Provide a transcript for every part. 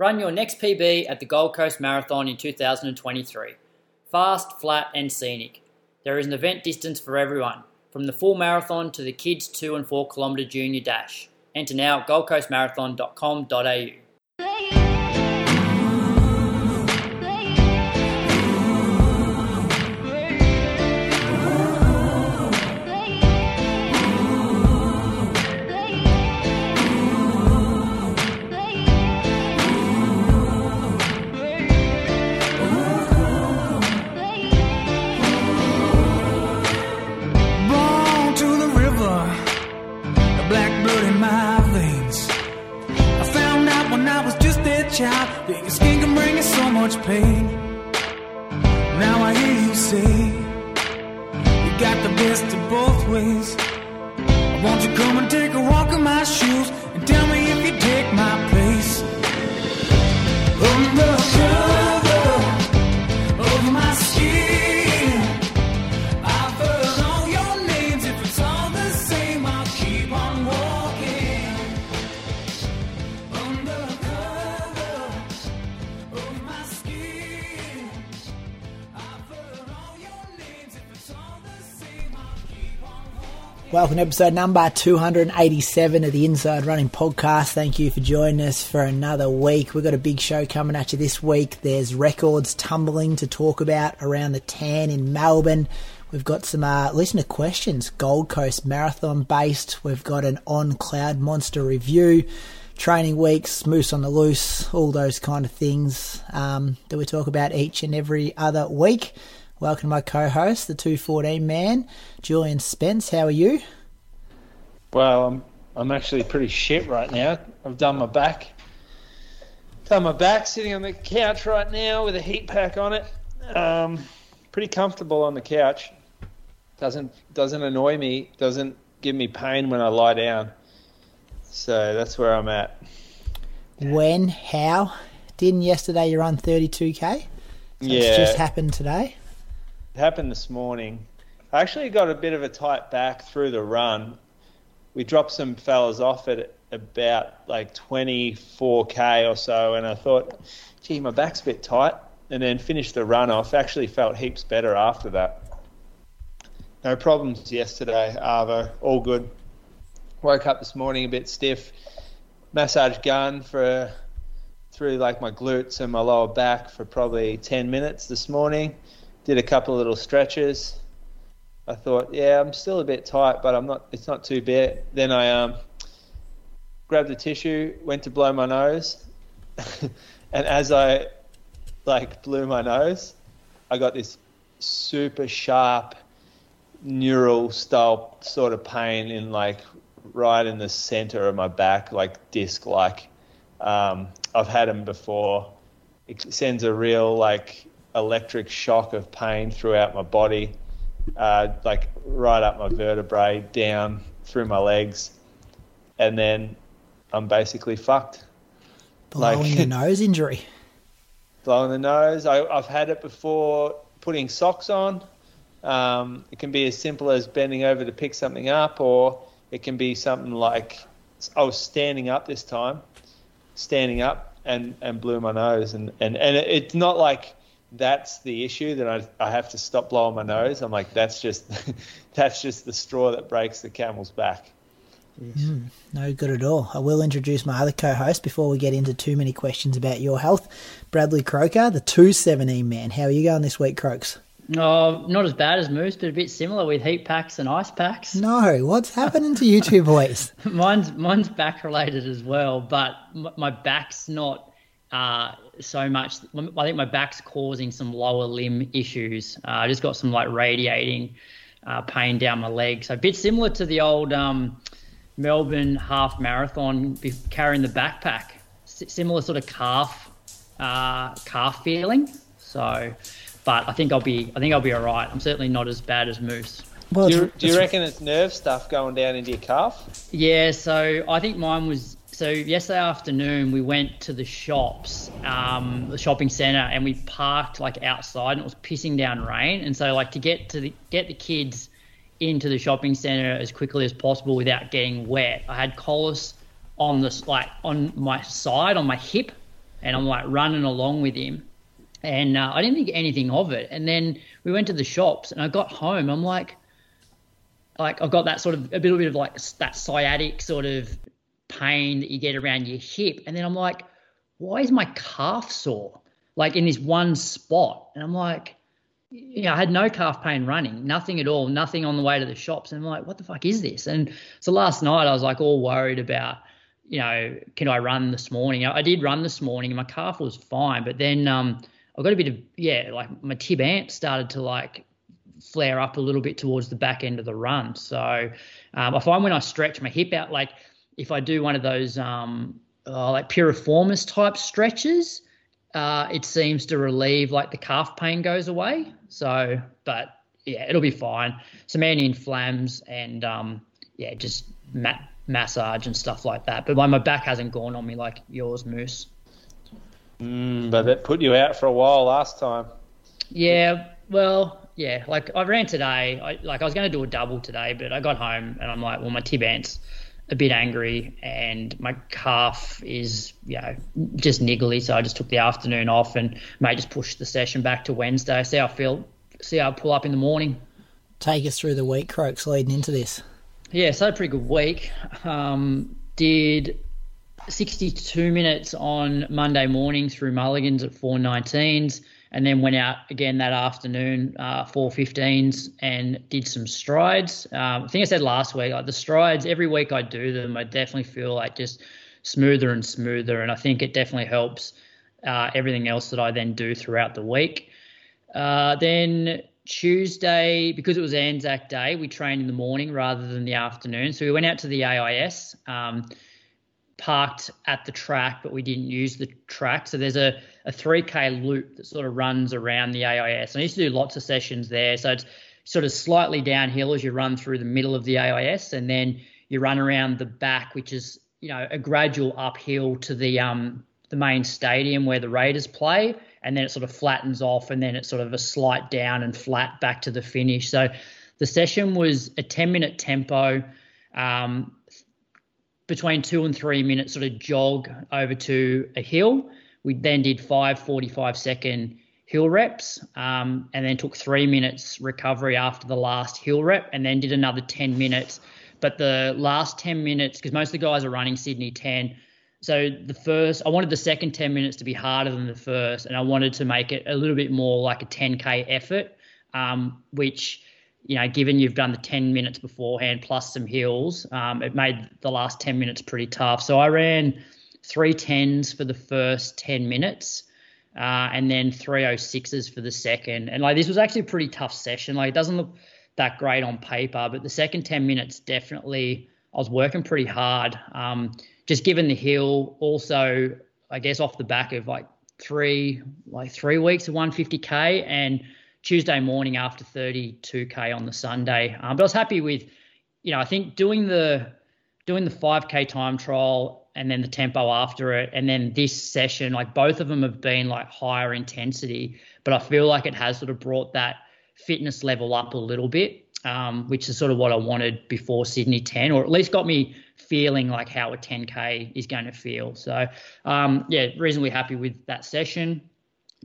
Run your next PB at the Gold Coast Marathon in 2023. Fast, flat and scenic. There is an event distance for everyone, from the full marathon to the kids 2 and 4 kilometre junior dash. Enter now at goldcoastmarathon.com.au. Your skin can bring us so much pain. Now I hear you say you got the best of both ways. Won't you come and take a walk in my shoes and tell me if you take my place? On the cover of my skin, I've heard all your names. If it's all the same, I'll keep on walking. On the welcome to episode number 287 of the Inside Running Podcast. Thank you for joining us for another week. We've got a big show coming at you this week. There's records tumbling to talk about around the tan in Melbourne. We've got some listener questions, Gold Coast Marathon based. We've got an On Cloudmonster review, training weeks, moose on the loose, all those kind of things that we talk about each and every other week. Welcome to my co-host, the 214 man, Julian Spence. How are you? Well, I'm actually pretty shit right now. I've done my back. Sitting on the couch right now with a heat pack on it. Pretty comfortable on the couch. Doesn't annoy me. Doesn't give me pain when I lie down. So that's where I'm at. When? How? Didn't yesterday you run 32k? So yeah, it's just happened today. It happened this morning. I actually got a bit of a tight back through the run. We dropped some fellas off at about like 24k or so, and I thought, gee, my back's a bit tight, and then finished the run off. Actually felt heaps better after that. No problems yesterday, Arvo. All good. Woke up this morning a bit stiff. Massage gun through like my glutes and my lower back for probably 10 minutes this morning. Did a couple of little stretches. I thought, yeah, I'm still a bit tight, but I'm not. It's not too bad. Then I grabbed a tissue, went to blow my nose, and as I like blew my nose, I got this super sharp neural style sort of pain in like right in the center of my back, like disc-like. I've had them before. It sends a real like electric shock of pain throughout my body, like right up my vertebrae, down through my legs, and then I'm basically fucked. Blowing the nose injury. Blowing the nose. I've had it before putting socks on. It can be as simple as bending over to pick something up, or it can be something like I was standing up this time, and blew my nose. And it's not like that's the issue that I have to stop blowing my nose. I'm like, that's just the straw that breaks the camel's back. No good at all. I will introduce my other co-host before we get into too many questions about your health. Bradley Croker, the 217 man. How are you going this week, Croaks? Not as bad as Moose, but a bit similar with heat packs and ice packs. No, what's happening to you two boys? Mine's back related as well, but my back's not so much. I think my back's causing some lower limb issues. I just got some like radiating pain down my leg. So a bit similar to the old Melbourne half marathon carrying the backpack. Similar sort of calf feeling. So. But I think I'll be all right. I'm certainly not as bad as Moose. Well, do you reckon it's nerve stuff going down into your calf? Yeah, so I think mine was. So yesterday afternoon we went to the shops, the shopping centre, and we parked like outside, and it was pissing down rain. And so like to get the kids into the shopping centre as quickly as possible without getting wet, I had Coros on my hip. and I'm like running along with him. And I didn't think anything of it. And then we went to the shops and I got home. I'm like I've got that sort of a little bit of like that sciatic sort of pain that you get around your hip. And then I'm like, why is my calf sore? Like in this one spot. And I'm like, you know, I had no calf pain running, nothing at all, nothing on the way to the shops. And I'm like, what the fuck is this? And so last night I was like all worried about, you know, can I run this morning? I did run this morning and my calf was fine. But then, I got a bit of, yeah, like my tib amp started to like flare up a little bit towards the back end of the run. So I find when I stretch my hip out, like if I do one of those like piriformis type stretches, it seems to relieve, like the calf pain goes away. So, but yeah, it'll be fine. Some anti-inflams and yeah, just massage and stuff like that. But like, my back hasn't gone on me like yours, Moose. But that put you out for a while last time. Yeah, well, yeah. Like I ran today. I was going to do a double today, but I got home and I'm like, well, my tib ant's a bit angry and my calf is, you know, just niggly. So I just took the afternoon off and may just push the session back to Wednesday. See how I feel. See how I pull up in the morning. Take us through the week, Crokes, leading into this. Yeah, so a pretty good week. Did 62 minutes on Monday morning through Mulligans at 4.19s, and then went out again that afternoon, 4.15s, and did some strides. I think I said last week, like the strides, every week I do them, I definitely feel like just smoother and smoother, and I think it definitely helps everything else that I then do throughout the week. Then Tuesday, because it was Anzac Day, we trained in the morning rather than the afternoon, so we went out to the AIS, parked at the track, but we didn't use the track. So there's a 3K loop that sort of runs around the AIS. And I used to do lots of sessions there. So it's sort of slightly downhill as you run through the middle of the AIS, and then you run around the back, which is, you know, a gradual uphill to the main stadium where the Raiders play, and then it sort of flattens off, and then it's sort of a slight down and flat back to the finish. So the session was a 10-minute tempo, between 2 and 3 minutes sort of jog over to a hill. We then did 5 45-second hill reps, and then took 3 minutes recovery after the last hill rep, and then did another 10 minutes. But the last 10 minutes, because most of the guys are running Sydney 10, so I wanted the second 10 minutes to be harder than the first, and I wanted to make it a little bit more like a 10K effort, which, you know, given you've done the 10 minutes beforehand plus some hills, it made the last 10 minutes pretty tough. So I ran 3:10s for the first 10 minutes and then 3:06s for the second. And, like, this was actually a pretty tough session. Like, it doesn't look that great on paper, but the second 10 minutes definitely I was working pretty hard, just given the hill. Also, I guess off the back of, like, three weeks of 150K and – Tuesday morning after 32K on the Sunday. But I was happy with, you know, I think doing the 5K time trial and then the tempo after it and then this session, like both of them have been like higher intensity, but I feel like it has sort of brought that fitness level up a little bit, which is sort of what I wanted before Sydney 10, or at least got me feeling like how a 10K is going to feel. So, yeah, reasonably happy with that session.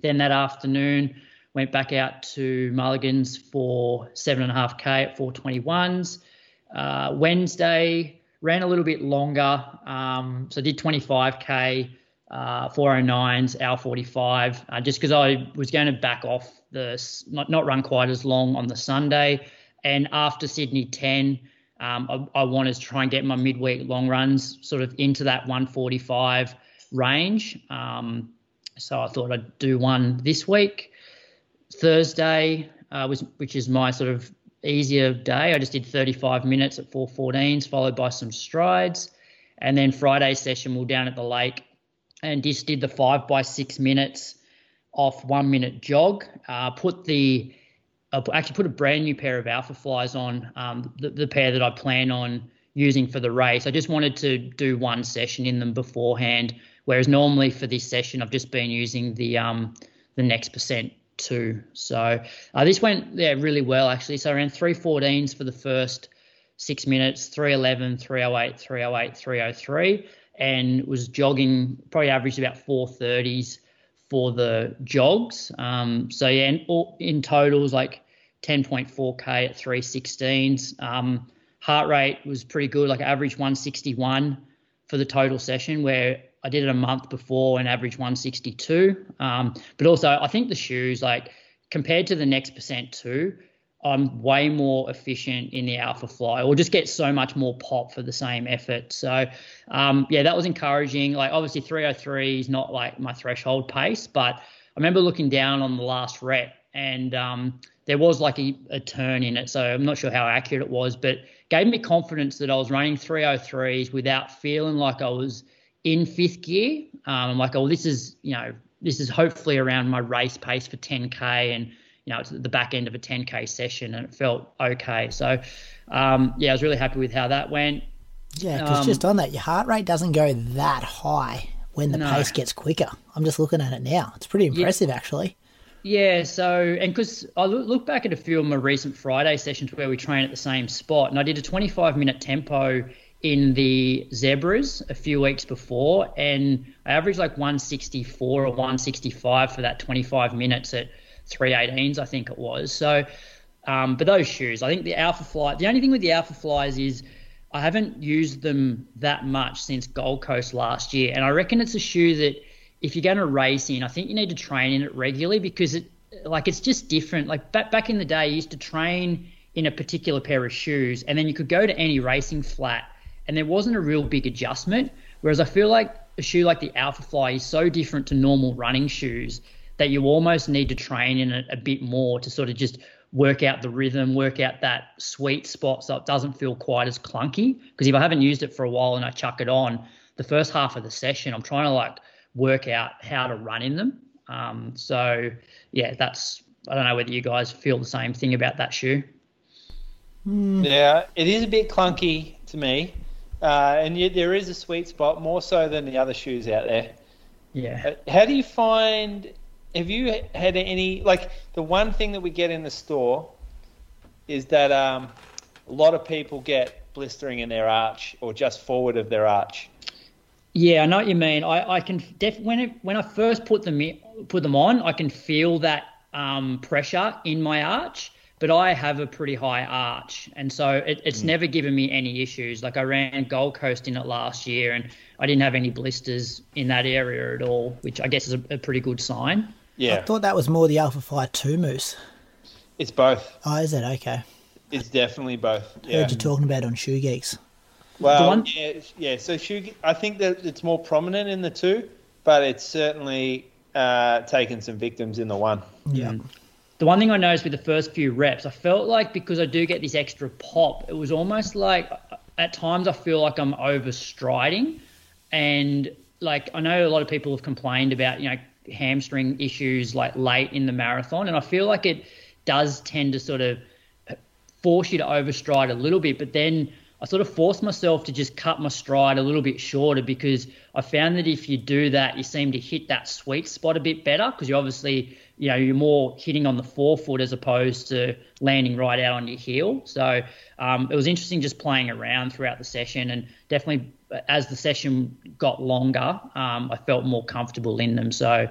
Then that afternoon, went back out to Mulligans for 7.5K at 4.21s. Wednesday, ran a little bit longer. So did 25K, 4.09s, hour 45, just because I was going to back off, not run quite as long on the Sunday. And after Sydney 10, I wanted to try and get my midweek long runs sort of into that 145 range. So I thought I'd do one this week. Thursday, which is my sort of easier day, I just did 35 minutes at 4.14s, followed by some strides. And then Friday's session, we're down at the lake and just did the 5 by 6 minutes off 1 minute jog. I actually put a brand new pair of Alpha Flies on, the pair that I plan on using for the race. I just wanted to do one session in them beforehand, whereas normally for this session I've just been using the Next Percent two. So this went really well, actually. So I ran 3:14s for the first 6 minutes, 3:11, 3:08, 3:08, 3:03, and was jogging, probably averaged about 4:30s for the jogs. So yeah, and all, in total was like 10.4K at 3:16s. Heart rate was pretty good, like average 161 for the total session, where I did it a month before and averaged 162. But also I think the shoes, like compared to the Next Percent 2, I'm way more efficient in the Alpha Fly, or just get so much more pop for the same effort. So, yeah, that was encouraging. Like obviously 3:03 is not like my threshold pace, but I remember looking down on the last rep and there was like a turn in it. So I'm not sure how accurate it was, but gave me confidence that I was running 3:03s without feeling like I was in fifth gear. I'm like, oh, this is, you know, this is hopefully around my race pace for 10K, and you know, it's the back end of a 10K session, and it felt okay. So, yeah, I was really happy with how that went. Yeah, because just on that, your heart rate doesn't go that high when the pace gets quicker. I'm just looking at it now. It's pretty impressive, actually. Yeah, so, and because I look back at a few of my recent Friday sessions where we train at the same spot, and I did a 25-minute tempo in the Zebras a few weeks before, and I averaged like 164 or 165 for that 25 minutes at 3:18s, I think it was. So, but those shoes, I think the Alpha Fly, the only thing with the Alpha Flies is I haven't used them that much since Gold Coast last year. And I reckon it's a shoe that if you're going to race in, I think you need to train in it regularly, because it, like, it's just different. Like back in the day, you used to train in a particular pair of shoes, and then you could go to any racing flat and there wasn't a real big adjustment. Whereas I feel like a shoe like the Alpha Fly is so different to normal running shoes that you almost need to train in it a bit more to sort of just work out the rhythm, work out that sweet spot so it doesn't feel quite as clunky. Because if I haven't used it for a while and I chuck it on, the first half of the session, I'm trying to like work out how to run in them. So, yeah, that's – I don't know whether you guys feel the same thing about that shoe. Yeah, it is a bit clunky to me. And yet there is a sweet spot, more so than the other shoes out there. Yeah. How do you find – have you had any, like, the one thing that we get in the store is that a lot of people get blistering in their arch or just forward of their arch? Yeah, I know what you mean. I can when I first put them on, I can feel that pressure in my arch, but I have a pretty high arch, and so it's never given me any issues. Like I ran Gold Coast in it last year, and I didn't have any blisters in that area at all, which I guess is a pretty good sign. Yeah. I thought that was more the Alpha Fly 2 Moose. It's both. Oh, is it? Okay. It's definitely both. Yeah. I heard you talking about on Shoe Geeks. Well, yeah. So I think that it's more prominent in the 2, but it's certainly taken some victims in the 1. Yeah. The one thing I noticed with the first few reps, I felt like because I do get this extra pop, it was almost like at times I feel like I'm overstriding. And like I know a lot of people have complained about, you know, hamstring issues like late in the marathon, and I feel like it does tend to sort of force you to overstride a little bit, but then I sort of forced myself to just cut my stride a little bit shorter, because I found that if you do that, you seem to hit that sweet spot a bit better, because you obviously, you know, you're more hitting on the forefoot as opposed to landing right out on your heel. So it was interesting just playing around throughout the session, and definitely as the session got longer, I felt more comfortable in them. So,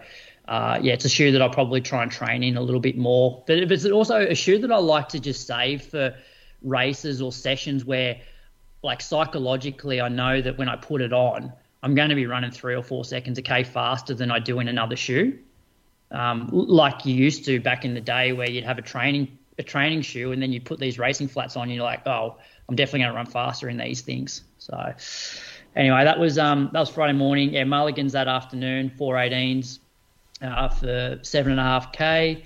yeah, it's a shoe that I'll probably try and train in a little bit more. But it's also a shoe that I like to just save for races or sessions where, like, psychologically I know that when I put it on, I'm going to be running 3 or 4 seconds a K faster than I do in another shoe. Like you used to back in the day where you'd have a training shoe, and then you put these racing flats on and you're like, oh, I'm definitely going to run faster in these things. So anyway, that was Friday morning. Yeah, Mulligans that afternoon, 4:18s for 7.5K.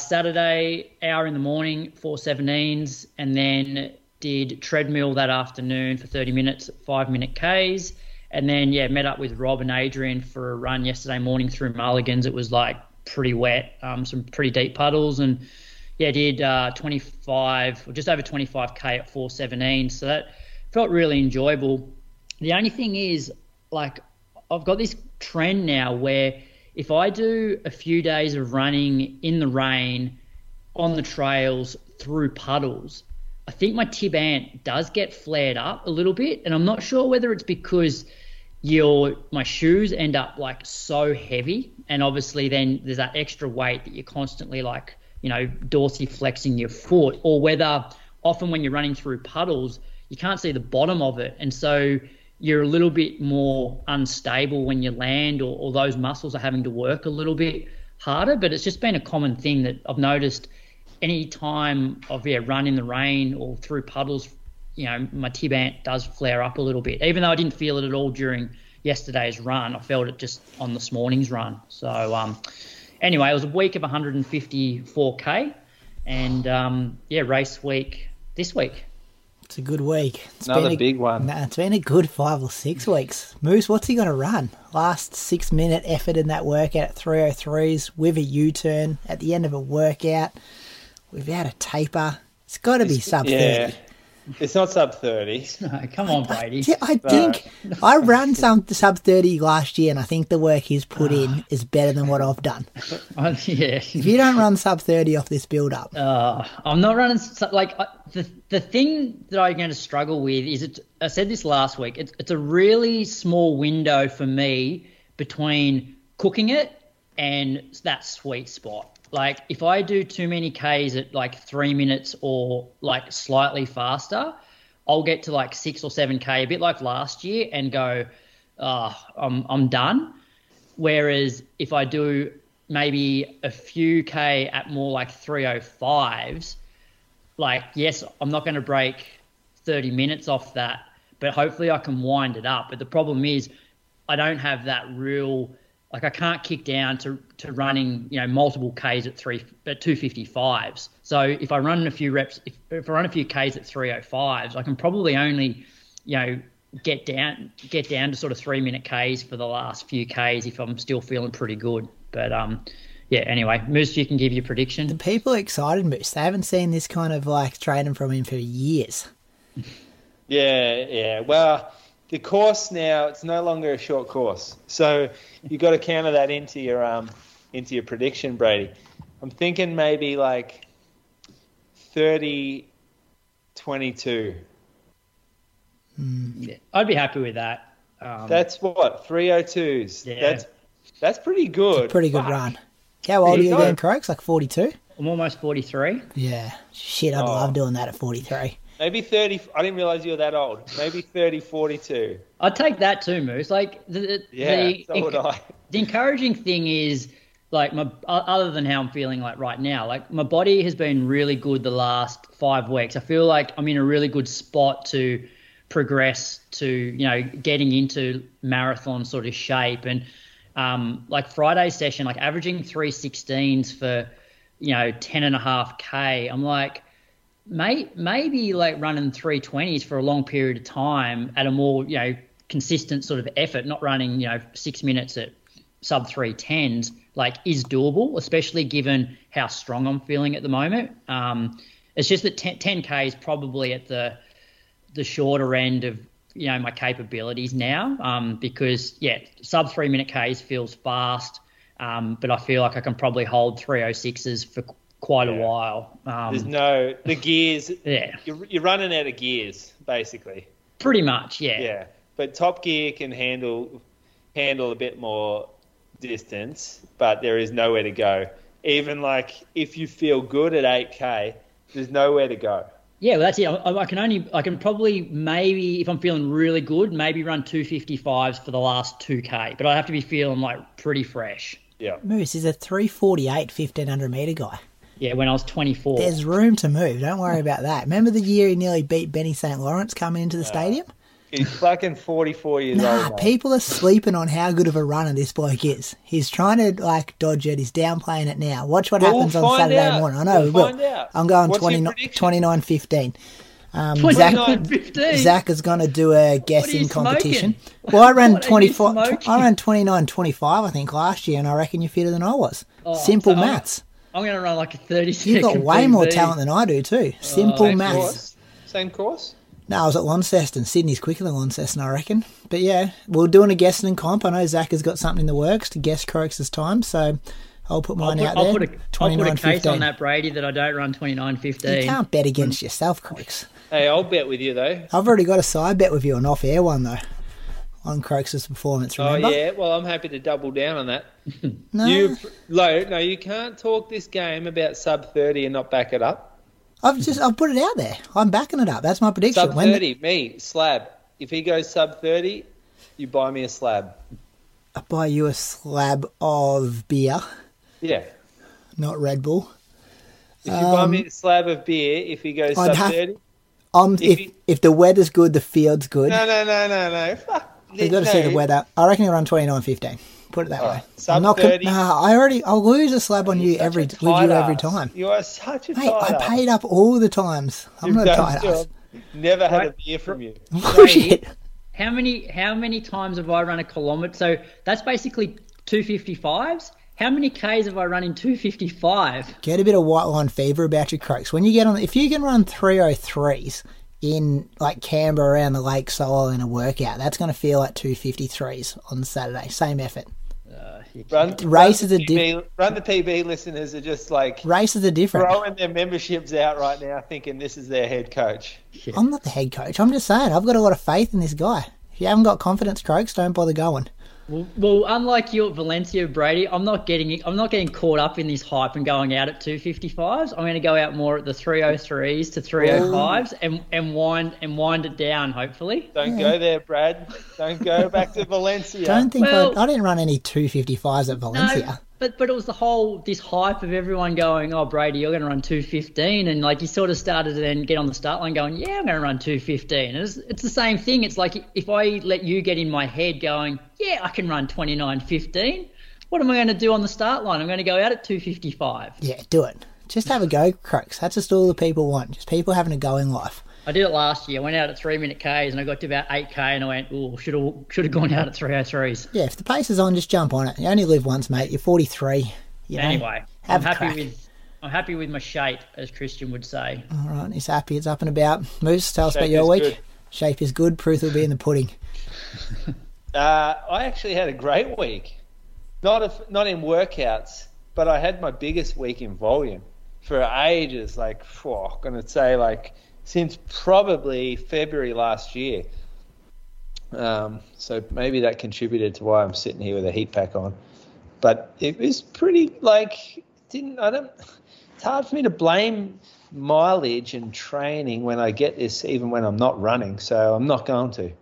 Saturday, hour in the morning, 4:17s, and then did treadmill that afternoon for 30 minutes, 5-minute Ks. And then, yeah, met up with Rob and Adrian for a run yesterday morning through Mulligans. It was, like, pretty wet, some pretty deep puddles. And, yeah, did 25 – or just over 25K at 4:17. So that felt really enjoyable. The only thing is, like, I've got this trend now where if I do a few days of running in the rain, on the trails, through puddles, I think my tib ant does get flared up a little bit, and I'm not sure whether it's because my shoes end up like so heavy, and obviously then there's that extra weight that you're constantly like, you know, dorsiflexing your foot, or whether often when you're running through puddles, you can't see the bottom of it. And so you're a little bit more unstable when you land, or those muscles are having to work a little bit harder. But it's just been a common thing that I've noticed any time I've run in the rain or through puddles, you know, my tibant does flare up a little bit. Even though I didn't feel it at all during yesterday's run, I felt it just on this morning's run. So anyway, it was a week of 154K, and race week this week. It's a good week. It's another big one. Nah, it's been a good 5 or 6 weeks. Moose, what's he going to run? Last 6-minute effort in that workout at 3:03s with a U-turn at the end of a workout without a taper. It's got to be sub 30. It's not sub 30. No, come on, Brady. I think I ran some sub 30 last year, and I think the work he's put in is better than what I've done. If you don't run sub 30 off this build up, I'm not running the thing that I'm going to struggle with is it. I said this last week. It's a really small window for me between cooking it and that sweet spot. Like if I do too many Ks at like 3 minutes or like slightly faster, I'll get to like 6 or 7K, a bit like last year, and go, I'm done. Whereas if I do maybe a few K at more like 3:05s, like yes, I'm not going to break 30 minutes off that, but hopefully I can wind it up. But the problem is I don't have that real – like I can't kick down to running, you know, multiple Ks at 2:55s. So if I run a few reps, if I run a few Ks at 3:05s, I can probably only, you know, get down to sort of 3-minute Ks for the last few Ks if I'm still feeling pretty good. But anyway, Moose, you can give your prediction. The people are excited, Moose. They haven't seen this kind of like training from him for years. Yeah. Well, the course now, it's no longer a short course, so you got to counter that into your prediction, Brady. I'm thinking maybe like 30:22. Yeah, I'd be happy with that. That's what 3:02s. Yeah. That's pretty good. It's a pretty good run. How old are you again, Croaks? Like 42. I'm almost 43. Yeah, shit, I'd love doing that at 43. Maybe 30. I didn't realize you were that old. Maybe 40:42. I'd take that too, Moose. Like the encouraging thing is, like, other than how I'm feeling like right now, like my body has been really good the last 5 weeks. I feel like I'm in a really good spot to progress to, you know, getting into marathon sort of shape. And like Friday's session, like averaging 3:16s for, you know, 10.5K. I'm like, maybe like running 3:20s for a long period of time at a more, you know, consistent sort of effort, not running, you know, 6 minutes at sub 3:10s, like is doable, especially given how strong I'm feeling at the moment. It's just that 10K is probably at the shorter end of, you know, my capabilities now, because sub 3-minute Ks feels fast, but I feel like I can probably hold 3:06s for quite a while. The gears. Yeah, you're running out of gears basically. Pretty much, yeah. Yeah, but Top Gear can handle a bit more distance, but there is nowhere to go. Even like if you feel good at 8K, there's nowhere to go. Yeah, well, that's it. I can probably if I'm feeling really good, maybe run 2:55s for the last 2K, but I have to be feeling like pretty fresh. Yeah, Moose is a 3:48 1,500 meter guy. Yeah, when I was 24. There's room to move. Don't worry about that. Remember the year he nearly beat Benny St. Lawrence coming into the stadium? He's fucking 44 years old. Nah, people are sleeping on how good of a runner this bloke is. He's trying to, like, dodge it. He's downplaying it now. Watch what happens on Saturday morning. I know we will. I'm going 29:15. Zach is going to do a guessing competition. Well, I ran 24. I ran 29:25, I think, last year, and I reckon you're fitter than I was. Simple maths. I'm going to run like a 30-second. You've got way more talent than I do too. Simple maths. Same course? No, I was at Launceston. Sydney's quicker than Launceston, I reckon. But yeah, we're doing a guessing comp. I know Zach has got something in the works to guess Croaks' time, so I'll put mine out there. I'll put a case on that, Brady, that I don't run 29:15. You can't bet against yourself, Croaks. Hey, I'll bet with you though. I've already got a side bet with you, an off-air one though. on Croak's performance, remember? Oh, yeah. Well, I'm happy to double down on that. No. You can't talk this game about sub-30 and not back it up. I've put it out there. I'm backing it up. That's my prediction. Sub-30, me, slab. If he goes sub-30, you buy me a slab. I buy you a slab of beer. Yeah. Not Red Bull. If you buy me a slab of beer, if he goes sub-30... If the weather's good, the field's good. No. Fuck. You've got to see the weather. I reckon he'll run 29.15. Put it that way. Sub 30. I'll lose a slab on you every time. You are such a tight ass. Mate, I paid up all the times. I'm not a tight ass. Never had a beer from you. Shit. How many times have I run a kilometre? So that's basically 255s. How many Ks have I run in 255? Get a bit of white line fever about your Croaks. When you get on, if you can run 303s in like Canberra around the lake solo in a workout, that's going to feel like 253s on Saturday. Same effort. Run the PB listeners are just like races are different. Throwing their memberships out right now, thinking this is their head coach. Yeah. I'm not the head coach. I'm just saying I've got a lot of faith in this guy. If you haven't got confidence, Croaks, don't bother going. Well, unlike you at Valencia, Brady, I'm not getting caught up in this hype and going out at 255s. I'm going to go out more at the 303s to 305s and wind it down, hopefully. Don't go there, Brad. Don't go back to Valencia. I didn't run any 255s at Valencia. No, but it was the whole this hype of everyone going, oh, Brady, you're going to run 215, and like you sort of started to then get on the start line going, yeah, I'm going to run 215. It's the same thing. It's like if I let you get in my head going, yeah, I can run 29.15. What am I going to do on the start line? I'm going to go out at 255. Yeah, do it. Just have a go, Crooks. That's just all the people want, just people having a go in life. I did it last year. I went out at 3-minute Ks and I got to about 8K and I went, oh, should have gone out at 303s. Yeah, if the pace is on, just jump on it. You only live once, mate. You're 43. You know, anyway, I'm happy with my shape, as Christian would say. All right, he's happy. It's up and about. Moose, tell us about your week. Good. Shape is good. Proof will be in the pudding. I actually had a great week, not in workouts, but I had my biggest week in volume for ages. Like, I'm going to say like since probably February last year. So maybe that contributed to why I'm sitting here with a heat pack on. But it was pretty it's hard for me to blame mileage and training when I get this, even when I'm not running. So I'm not going to.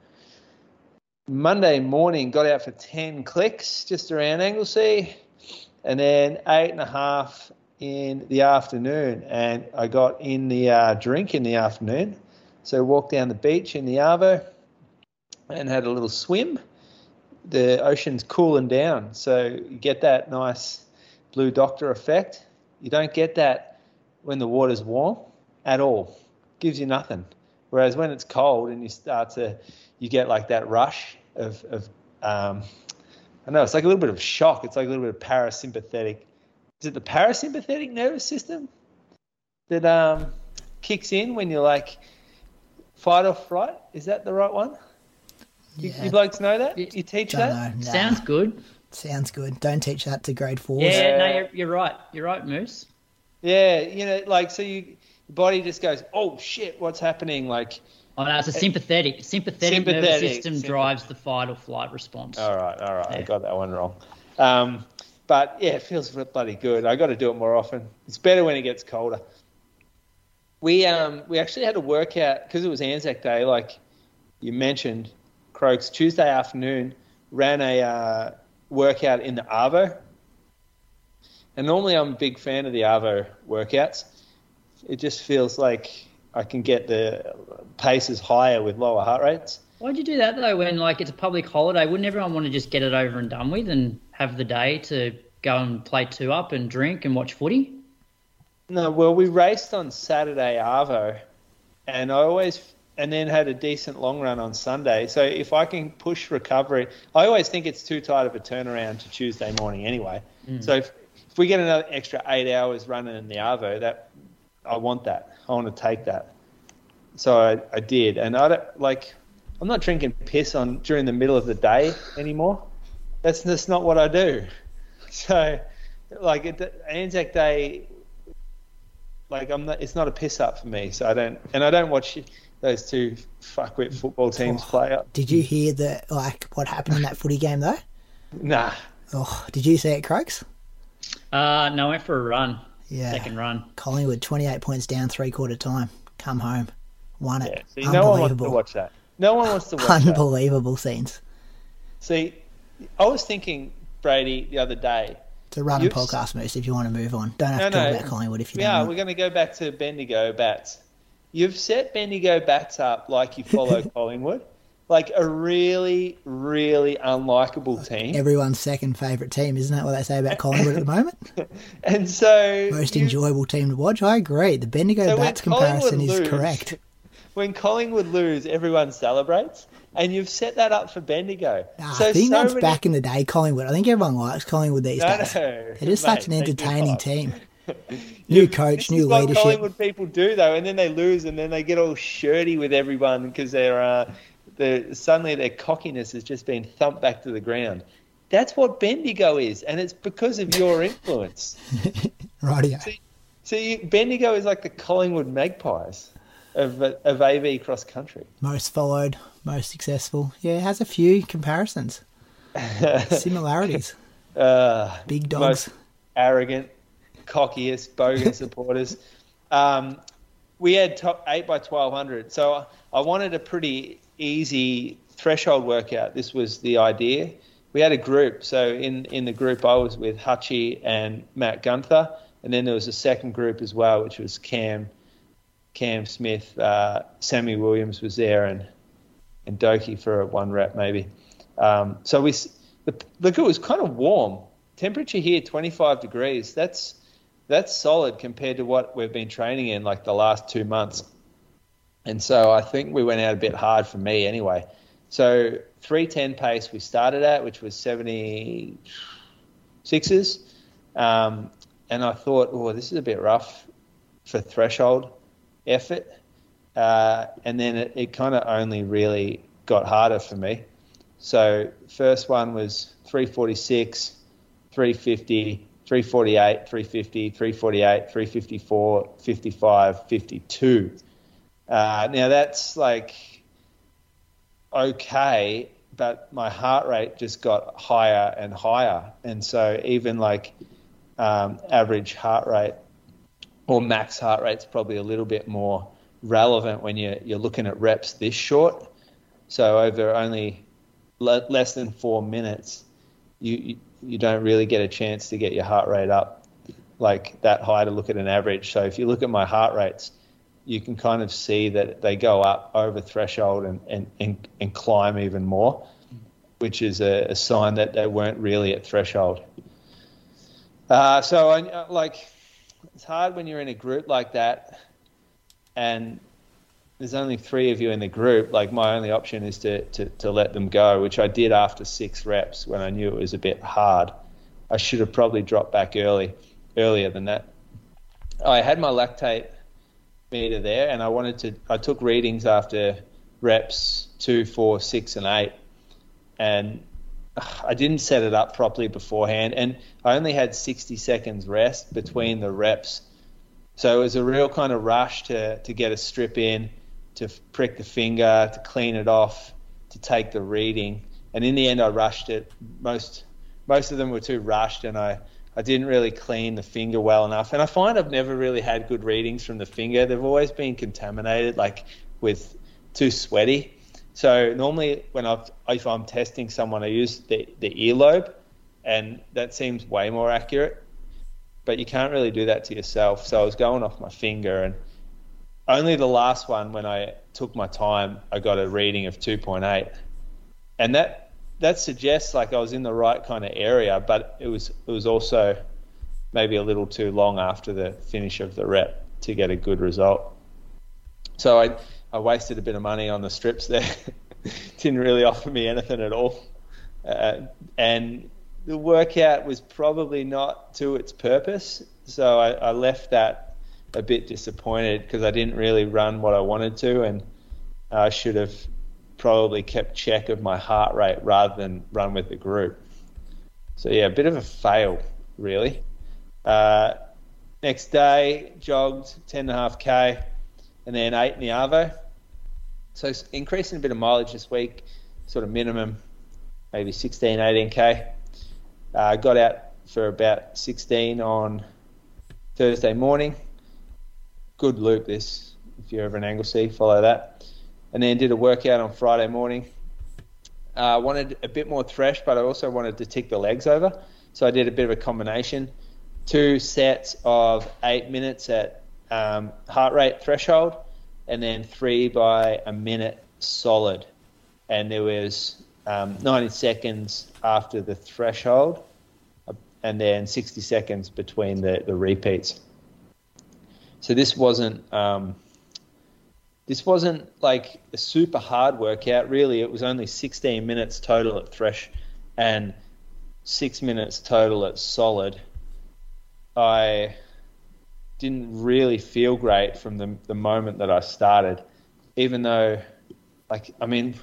Monday morning, got out for 10 clicks just around Anglesey, and then 8.5 in the afternoon. And I got in the drink in the afternoon. So walked down the beach in the Arvo and had a little swim. The ocean's cooling down, so you get that nice Blue Doctor effect. You don't get that when the water's warm at all. Gives you nothing. Whereas when it's cold and you get like that rush of I know it's like a little bit of shock. It's like a little bit of parasympathetic. Is it the parasympathetic nervous system that kicks in when you're like fight or flight? Is that the right one? Yeah. You blokes know that? You teach that? No. Sounds good. Sounds good. Don't teach that to grade 4. Yeah, no, you're right. You're right, Moose. Yeah, your body just goes, oh shit, what's happening? Like. Oh, no, it's a sympathetic. Sympathetic nervous system drives the fight or flight response. All right. Yeah. I got that one wrong. But, yeah, it feels bloody good. I got to do it more often. It's better when it gets colder. We actually had a workout because it was Anzac Day, like you mentioned, Croaks. Tuesday afternoon ran a workout in the Arvo. And normally I'm a big fan of the Arvo workouts. It just feels like I can get the paces higher with lower heart rates. Why'd you do that, though, when, like, it's a public holiday? Wouldn't everyone want to just get it over and done with and have the day to go and play 2-up and drink and watch footy? No, well, we raced on Saturday Arvo and then had a decent long run on Sunday. So if I can push recovery, I always think it's too tight of a turnaround to Tuesday morning anyway. Mm. So if we get another extra 8 hours running in the Arvo, I want to take that. So I did. And I'm not drinking piss during the middle of the day anymore. That's just not what I do. So, like, Anzac Day, like, it's not a piss up for me. So I don't watch those two fuckwit football teams play up. Did you hear what happened in that footy game though? Nah. Oh, did you see it, Croaks? No, I went for a run. Yeah. Second run. Collingwood 28 points down three-quarter time. Come home. Won it. Yeah. See, no one wants to watch that. No one wants to watch that. Unbelievable scenes. See, I was thinking, Brady, the other day. It's a running podcast, Moose, if you want to move on. Don't have to talk about Collingwood if you don't. Yeah, we're going to go back to Bendigo Bats. You've set Bendigo Bats up like you follow Collingwood. Like a really, really unlikable team. Everyone's second favourite team, isn't that what they say about Collingwood at the moment? And so... most enjoyable team to watch. I agree. The Bendigo Bats comparison is correct. When Collingwood lose, everyone celebrates. And you've set that up for Bendigo. I think that's back in the day, Collingwood. I think everyone likes Collingwood these days. They're just such an entertaining team. New coach, new leadership. This is what Collingwood people do, though. And then they lose and then they get all shirty with everyone because they're... suddenly their cockiness has just been thumped back to the ground. That's what Bendigo is, and it's because of your influence. Rightio. So Bendigo is like the Collingwood Magpies of AV cross country. Most followed, most successful. Yeah, it has a few comparisons, similarities. Big dogs. Most arrogant, cockiest, bogan supporters. We had top 8 by 1,200, so I wanted a pretty... easy threshold workout. This was the idea. We had a group. So in the group I was with Hachi and Matt Gunther, and then there was a second group as well, which was Cam Smith, Sammy Williams was there, and Doki for a one rep maybe. So it was kind of warm. Temperature here 25 degrees. That's solid compared to what we've been training in like the last 2 months. And so I think we went out a bit hard for me anyway. So 3:10 pace we started at, which was 76s. And I thought, this is a bit rough for threshold effort. And then it kind of only really got harder for me. So first one was 346, 350, 348, 350, 348, 354, 55, 52. Now that's like okay, but my heart rate just got higher and higher. And so even like average heart rate or max heart rate's probably a little bit more relevant when you're looking at reps this short. So over only less than 4 minutes, you don't really get a chance to get your heart rate up like that high to look at an average. So if you look at my heart rates, you can kind of see that they go up over threshold and climb even more, which is a sign that they weren't really at threshold. So it's hard when you're in a group like that and there's only 3 of you in the group. Like my only option is to let them go, which I did after 6 reps when I knew it was a bit hard. I should have probably dropped back earlier than that. I had my lactate meter there, and I took readings after reps 2, 4, 6, and 8, and I didn't set it up properly beforehand, and I only had 60 seconds rest between the reps, so it was a real kind of rush to get a strip in, to prick the finger, to clean it off, to take the reading. And in the end I rushed it. Most of them were too rushed, and I didn't really clean the finger well enough. And I find I've never really had good readings from the finger. They've always been contaminated, like with too sweaty. So normally when if I'm testing someone, I use the earlobe, and that seems way more accurate, but you can't really do that to yourself. So I was going off my finger, and only the last one, when I took my time, I got a reading of 2.8. And that suggests like I was in the right kind of area, but it was also maybe a little too long after the finish of the rep to get a good result. So I wasted a bit of money on the strips there. Didn't really offer me anything at all. And the workout was probably not to its purpose. So I left that a bit disappointed because I didn't really run what I wanted to, and I should have probably kept check of my heart rate rather than run with the group. So yeah, a bit of a fail really. Next day jogged 10.5k and then 8 in the arvo, So increasing a bit of mileage this week, sort of minimum, maybe 16, 18K. Got out for about 16 on Thursday morning. Good loop this. If you're ever an Anglesey, follow that. And then did a workout on Friday morning. Wanted a bit more thresh, but I also wanted to tick the legs over. So I did a bit of a combination. 2 sets of 8 minutes at heart rate threshold, and then 3 by 1 minute solid. And there was 90 seconds after the threshold, and then 60 seconds between the repeats. So this wasn't like a super hard workout, really. It was only 16 minutes total at thresh and 6 minutes total at solid. I didn't really feel great from the moment that I started, even though, like, I mean,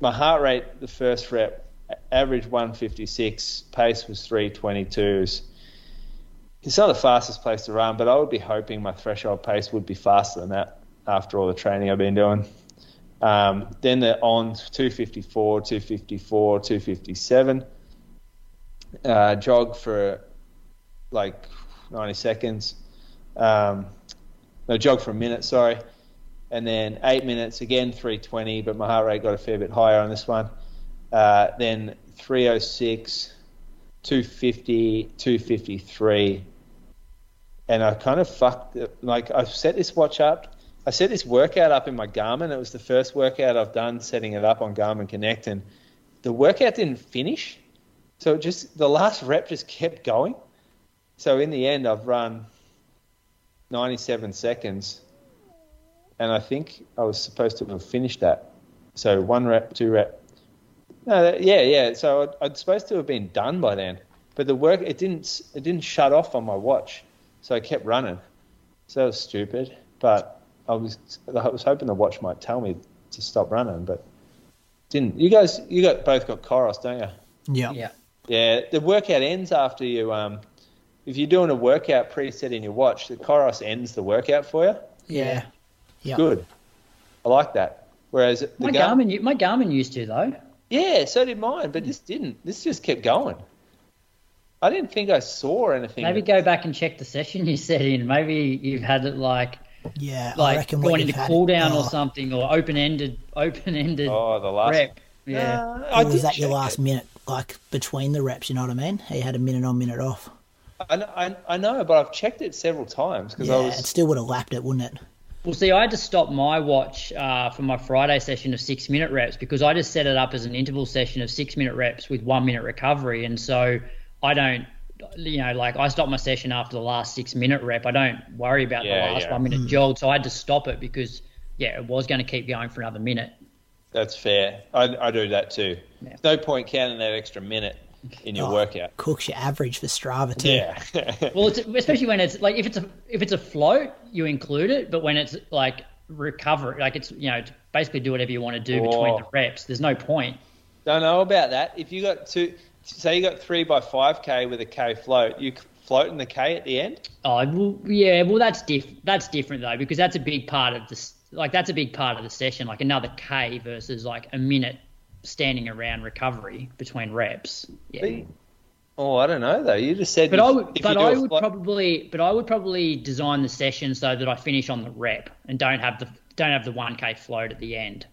my heart rate, the first rep, average 156, pace was 322s. It's not the fastest place to run, but I would be hoping my threshold pace would be faster than that after all the training I've been doing. Then the on 254, 254, 257, jog for like 90 seconds, jog for a minute, sorry. And then 8 minutes, again 320, but my heart rate got a fair bit higher on this one. Then 306, 250, 253. And I kind of fucked it. Like, I set this watch up. I set this workout up in my Garmin. It was the first workout I've done setting it up on Garmin Connect. And the workout didn't finish. So it just, the last rep just kept going. So in the end, I've run 97 seconds. And I think I was supposed to have finished that. So 1 rep, 2 rep. Yeah. So I'd supposed to have been done by then, but the work it didn't shut off on my watch, so I kept running. So that was stupid. But I was hoping the watch might tell me to stop running, but didn't. You guys both got Coros, don't you? Yeah. The workout ends after you. If you're doing a workout preset in your watch, the Coros ends the workout for you. Yeah. Good. I like that. Whereas my Garmin used to though. Yeah, so did mine, but this didn't. This just kept going. I didn't think I saw anything. Maybe go back and check the session you set in. Maybe you've had it like going into cool down or something, or open ended. Oh, the last rep. Yeah, was that your last minute? Like between the reps, you know what I mean? You had a minute on, minute off. I know, but I've checked it several times because it still would have lapped it, wouldn't it? Well, see, I had to stop my watch for my Friday session of 6-minute reps because I just set it up as an interval session of 6-minute reps with 1 minute recovery. And so I don't, I stop my session after the last 6-minute rep. I don't worry about the last 1 minute jog. So I had to stop it because, it was going to keep going for another minute. That's fair. I do that too. Yeah. No point counting that extra minute in your workout. Cooks your average for Strava too. Yeah. Well, especially when it's like if it's a float, you include it, but when it's like recovery, like it's basically do whatever you want to do between the reps. There's no point. Don't know about that. If you got say you got 3 by 5K with a K float, you floating the K at the end. Oh well, yeah. Well, that's different though because that's a big part of the session. Like another K versus like a minute standing around recovery between reps. Yeah. Oh, I don't know though. You just said, I would probably design the session so that I finish on the rep and don't have the 1K float at the end,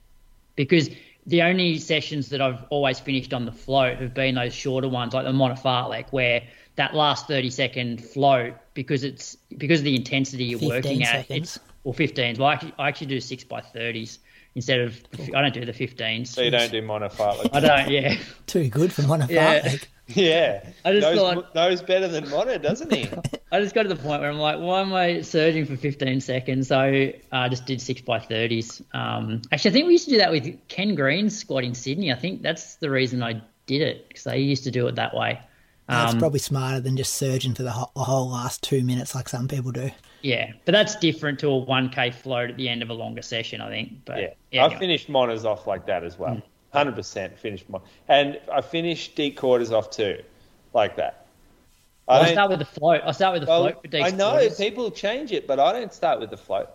because the only sessions that I've always finished on the float have been those shorter ones, like the monofartlek, where that last 30-second float, because of the intensity you're working at, it's, or 15s. Well, I actually do 6 by 30s. Instead of, I don't do the 15s. So you don't do monofartlek? I don't, yeah. Too good for monofartlek. Yeah. I just knows better than mono, doesn't he? I just got to the point where I'm like, why am I surging for 15 seconds? So I just did 6 by 30s. Actually, I think we used to do that with Ken Green's squad in Sydney. I think that's the reason I did it, because they used to do it that way. That's probably smarter than just surging for the whole last 2 minutes like some people do. Yeah, but that's different to a 1K float at the end of a longer session, I think. But I finished monos off like that as well. 100% finished monos. And I finished deep quarters off too, like that. I start with the float. I start with the float for deep quarters. I know people change it, but I don't start with the float.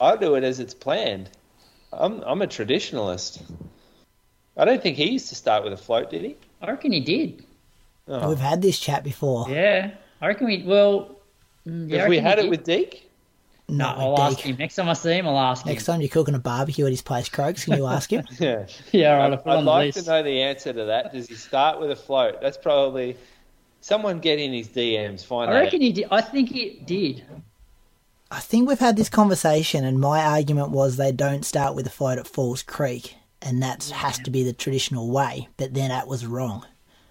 I do it as it's planned. I'm a traditionalist. I don't think he used to start with a float, did he? I reckon he did. Oh. We've had this chat before. Yeah. I reckon we... Well... Have we had it with Deke? No, I'll ask him. Next time I see him, I'll ask him. Next time you're cooking a barbecue at his place, Croaks, can you ask him? Yeah. Yeah, all right. I'd like to know the answer to that. Does he start with a float? That's probably... Someone get in his DMs, find out. I reckon he did. I think he did. I think we've had this conversation, and my argument was they don't start with a float at Falls Creek, and that has to be the traditional way, but then that was wrong.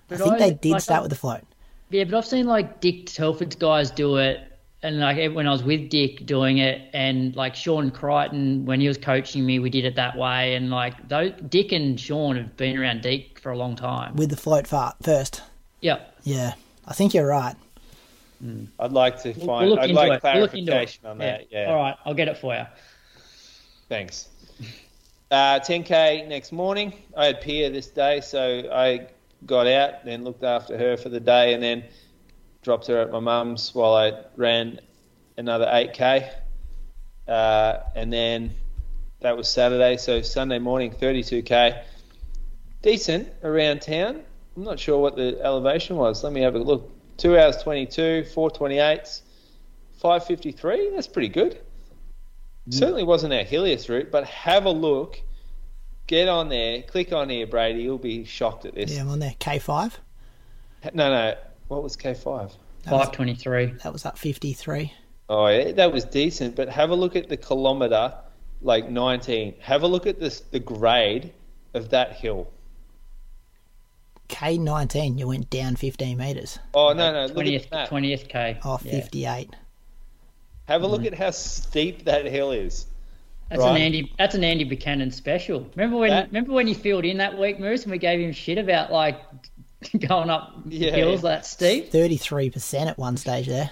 But I think they did start with a float. Yeah, but I've seen, like, Dick Telford's guys do it, and, like, when I was with Dick doing it, and, like, Sean Crichton, when he was coaching me, we did it that way, and, like, those, Dick and Sean have been around Dick for a long time. With the float first. Yeah. Yeah, I think you're right. I'd like to find... I'd like clarification on that, yeah. All right, I'll get it for you. Thanks. 10K next morning. I had Pia this day, so I got out, then looked after her for the day, and then dropped her at my mum's while I ran another 8K. And then that was Saturday, so Sunday morning, 32K. Decent around town. I'm not sure what the elevation was. Let me have a look. 2 hours 22, 428s, 553. That's pretty good. Mm. Certainly wasn't our hilliest route, but have a look. Get on there. Click on here, Brady. You'll be shocked at this. Yeah, I'm on there. K5? No. What was K5? 523. That was up 53. Oh, yeah, that was decent. But have a look at the kilometre, like 19. Have a look at the grade of that hill. K19, you went down 15 metres. Oh, no. 20th K. Oh, 58. Yeah. Have a look at how steep that hill is. That's right? That's an Andy Buchanan special. Remember when you filled in that week, Moose, and we gave him shit about, like, going up hills that steep? 33% at one stage there.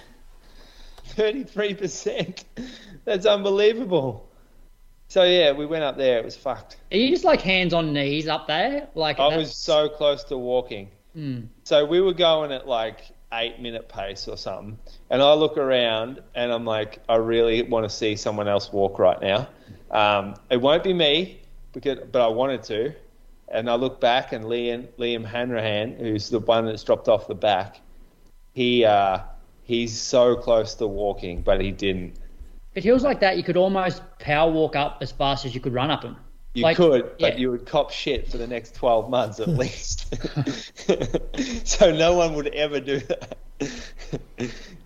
33%? That's unbelievable. So, yeah, we went up there. It was fucked. Are you just, like, hands on knees up there? Like I was so close to walking. Mm. So we were going at, like, 8-minute pace or something. And I look around and I'm like, I really want to see someone else walk right now. It won't be me, but I wanted to. And I look back and Liam Hanrahan, who's the one that's dropped off the back, he's so close to walking, but he didn't. But hills like that, you could almost power walk up as fast as you could run up them. You could, but you would cop shit for the next 12 months at least. So no one would ever do that.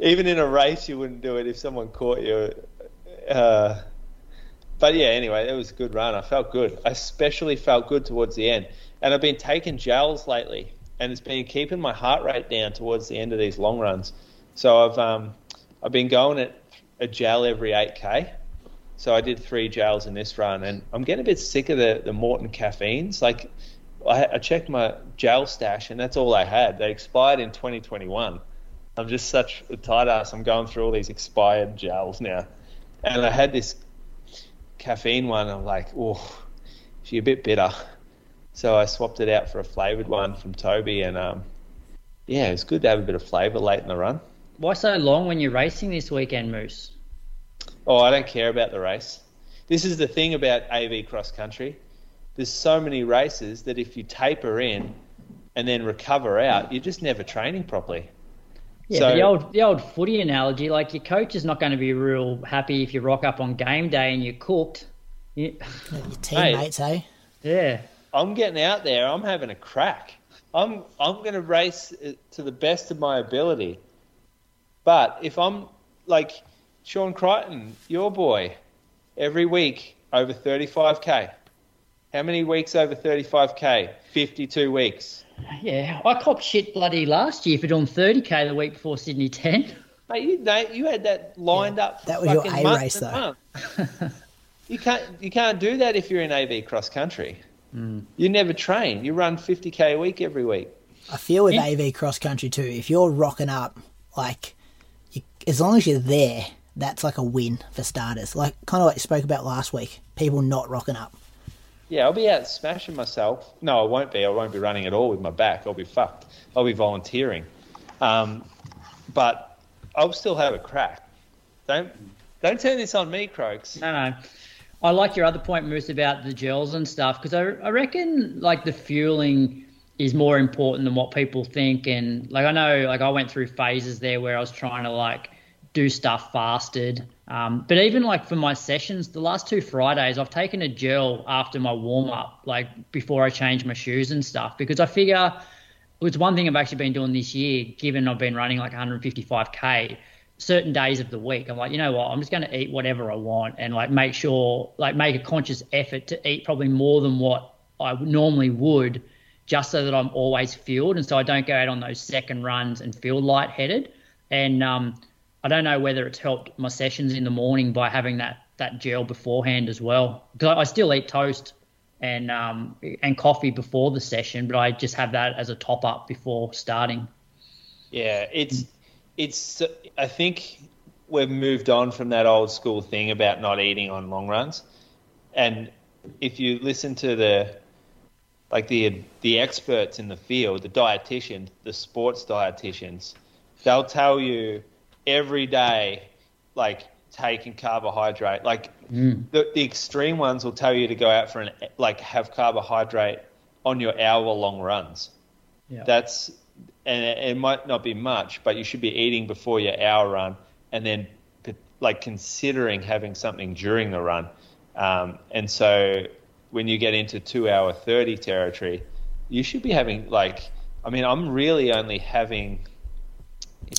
Even in a race, you wouldn't do it if someone caught you. But yeah, anyway, it was a good run. I felt good. I especially felt good towards the end. And I've been taking gels lately, and it's been keeping my heart rate down towards the end of these long runs. So I've been going at a gel every 8K. So I did 3 gels in this run, and I'm getting a bit sick of the Morton caffeines. Like, I checked my gel stash, and that's all I had. They expired in 2021. I'm just such a tight ass. I'm going through all these expired gels now. And I had this caffeine one. I'm like, oh, she's a bit bitter. So I swapped it out for a flavoured one from Toby, and yeah, it's good to have a bit of flavour late in the run. Why so long when you're racing this weekend, Moose? Oh, I don't care about the race. This is the thing about AV cross country. There's so many races that if you taper in and then recover out, you're just never training properly. Yeah, so, the old footy analogy, like your coach is not going to be real happy if you rock up on game day and you're cooked. Your teammates, hey? Yeah. I'm getting out there. I'm having a crack. I'm going to race to the best of my ability. But if I'm like... Sean Crichton, your boy, every week over 35K. How many weeks over 35K? 52 weeks. Yeah, I copped shit bloody last year for doing 30K the week before Sydney 10. Mate, you had that lined up for fucking months. That was your A race, though. You can't do that if you're in AV cross country. Mm. You never train. You run 50K a week every week. I feel with AV cross country too, if you're rocking up, like, as long as you're there... That's like a win for starters. Like, kind of like you spoke about last week, people not rocking up. Yeah, I'll be out smashing myself. No, I won't be. I won't be running at all with my back. I'll be fucked. I'll be volunteering. But I'll still have a crack. Don't turn this on me, Croaks. No. I like your other point, Moose, about the gels and stuff, because I reckon like the fueling is more important than what people think. And like I know, like I went through phases there where I was trying to like do stuff fasted. But even like for my sessions, the last two Fridays, I've taken a gel after my warm up, like before I change my shoes and stuff, because I figure it's one thing I've actually been doing this year, given I've been running like 155K. Certain days of the week, I'm like, you know what, I'm just going to eat whatever I want and like make sure, like make a conscious effort to eat probably more than what I normally would, just so that I'm always fueled. And so I don't go out on those second runs and feel lightheaded. And I don't know whether it's helped my sessions in the morning by having that gel beforehand as well. Because I still eat toast and coffee before the session, but I just have that as a top up before starting. Yeah, it's I think we've moved on from that old school thing about not eating on long runs. And if you listen to the experts in the field, the dietitians, the sports dietitians, they'll tell you every day, like taking carbohydrate, like the extreme ones will tell you to go out for have carbohydrate on your hour long runs. Yeah. And it might not be much, but you should be eating before your hour run and then like considering having something during the run. And so when you get into 2:30 territory, you should be having I'm really only having.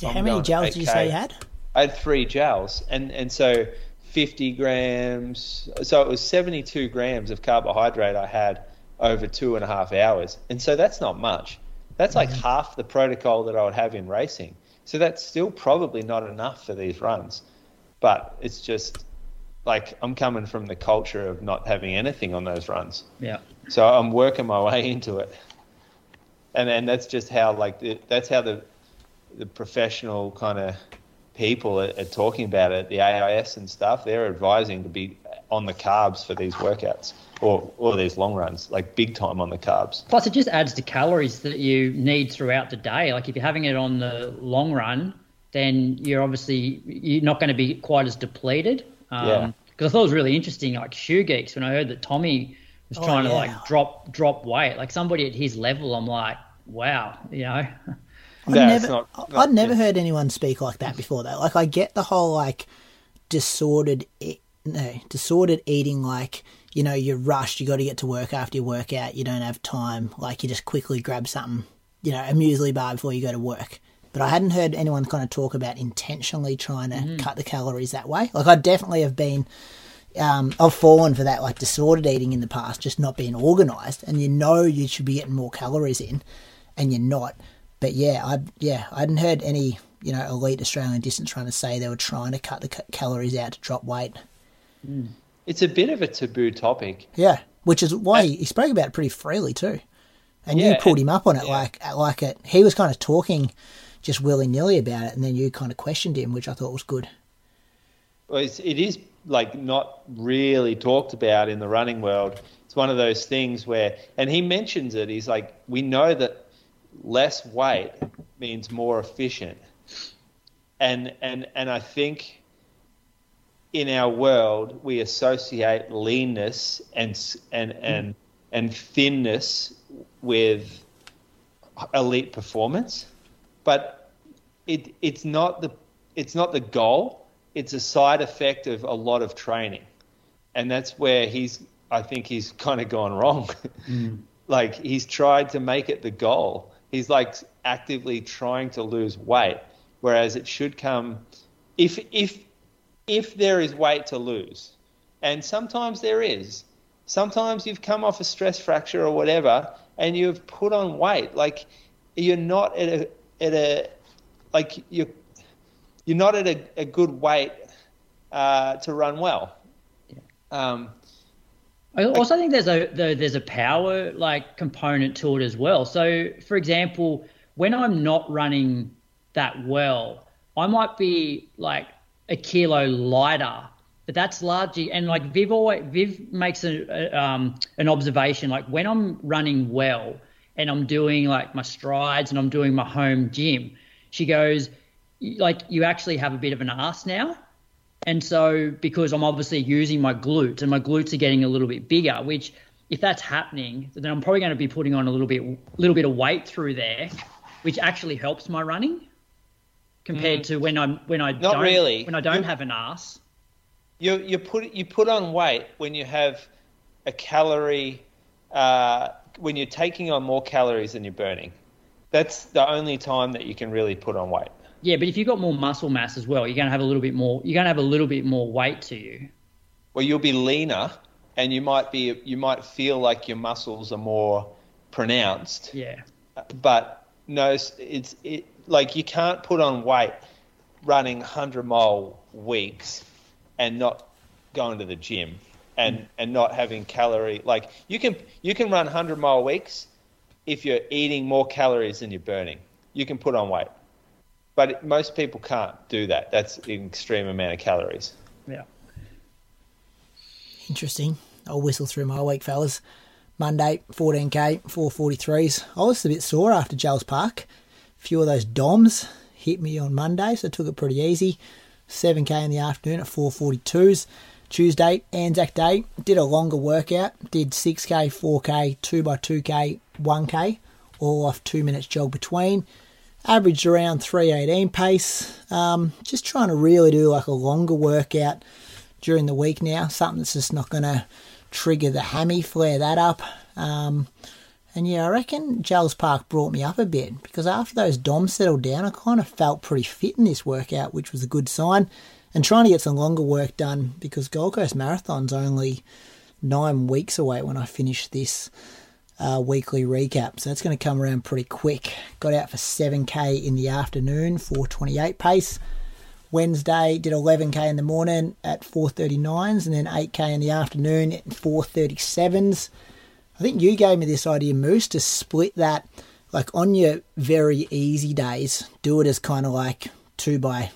How many gels did you say you had? I had 3 gels. And so 50 grams. So it was 72 grams of carbohydrate I had over 2.5 hours. And so that's not much. That's like half the protocol that I would have in racing. So that's still probably not enough for these runs. But it's just like I'm coming from the culture of not having anything on those runs. Yeah. So I'm working my way into it. And that's just how the professional kind of people are talking about it. The AIS and stuff, they're advising to be on the carbs for these workouts. Or these long runs, like big time on the carbs. Plus, it just adds to calories that you need throughout the day. Like if you're having it on the long run, then you're not going to be quite as depleted. Yeah. Because I thought it was really interesting, like Shoe Geeks, when I heard that Tommy was trying to like drop weight, like somebody at his level, I'm like, wow, you know. I'd never heard anyone speak like that before, though. Like I get the whole like disordered eating, like. You know, you're rushed, you got to get to work after your workout, you don't have time, like you just quickly grab something, you know, a muesli bar before you go to work. But I hadn't heard anyone kind of talk about intentionally trying to cut the calories that way. Like I definitely have been, I've fallen for that like disordered eating in the past, just not being organised, and you know you should be getting more calories in and you're not. But I hadn't heard any, you know, elite Australian distance runners say they were trying to cut the calories out to drop weight. Mm. It's a bit of a taboo topic. Yeah, which is why he spoke about it pretty freely too. And you pulled him up on it he was kind of talking just willy-nilly about it, and then you kind of questioned him, which I thought was good. Well, it is like not really talked about in the running world. It's one of those things where – and he mentions it. He's like, we know that less weight means more efficient. And I think – in our world, we associate leanness and thinness with elite performance, but it's not the goal. It's a side effect of a lot of training, and that's where I think he's kind of gone wrong. Like he's tried to make it the goal. He's like actively trying to lose weight, whereas it should come if there is weight to lose, and sometimes there is. Sometimes you've come off a stress fracture or whatever and you've put on weight. Like you're not at a good weight to run well. Yeah. I also think there's a power like component to it as well. So for example, when I'm not running that well, I might be like a kilo lighter, but that's largely, and like Viv makes an observation, like when I'm running well and I'm doing like my strides and I'm doing my home gym, she goes, like, you actually have a bit of an arse now. And so because I'm obviously using my glutes and my glutes are getting a little bit bigger, which if that's happening, then I'm probably going to be putting on a little bit of weight through there, which actually helps my running compared to when I don't have an ass. You put on weight when you have a calorie when you're taking on more calories than you're burning. That's the only time that you can really put on weight. Yeah, but if you've got more muscle mass as well, you're going to have a little bit more weight to you. Well, you'll be leaner, and you might feel like your muscles are more pronounced. Yeah. But no, it's like you can't put on weight running 100-mile weeks and not going to the gym and not having calorie. Like you can run 100-mile weeks if you're eating more calories than you're burning. You can put on weight. But most people can't do that. That's an extreme amount of calories. Yeah. Interesting. I'll whistle through my week, fellas. Monday, 14K, 4:43s. I was a bit sore after Jells Park. A few of those DOMs hit me on Monday, so I took it pretty easy. 7K in the afternoon at 4:42s. Tuesday, Anzac Day, did a longer workout. Did 6K, 4K, 2x2K, 1K, all off 2 minutes jog between. Averaged around 3:18 pace. Just trying to really do like a longer workout during the week now. Something that's just not going to trigger the hammy, flare that up. And yeah, I reckon Jells Park brought me up a bit because after those DOMs settled down, I kind of felt pretty fit in this workout, which was a good sign. And trying to get some longer work done because Gold Coast Marathon's only 9 weeks away when I finish this weekly recap, so that's going to come around pretty quick. Got out for 7K in the afternoon, 4:28 pace. Wednesday did 11K in the morning at 4:39s, and then 8K in the afternoon at 4:37s. I think you gave me this idea, Moose, to split that, like on your very easy days, do it as kind of like 2x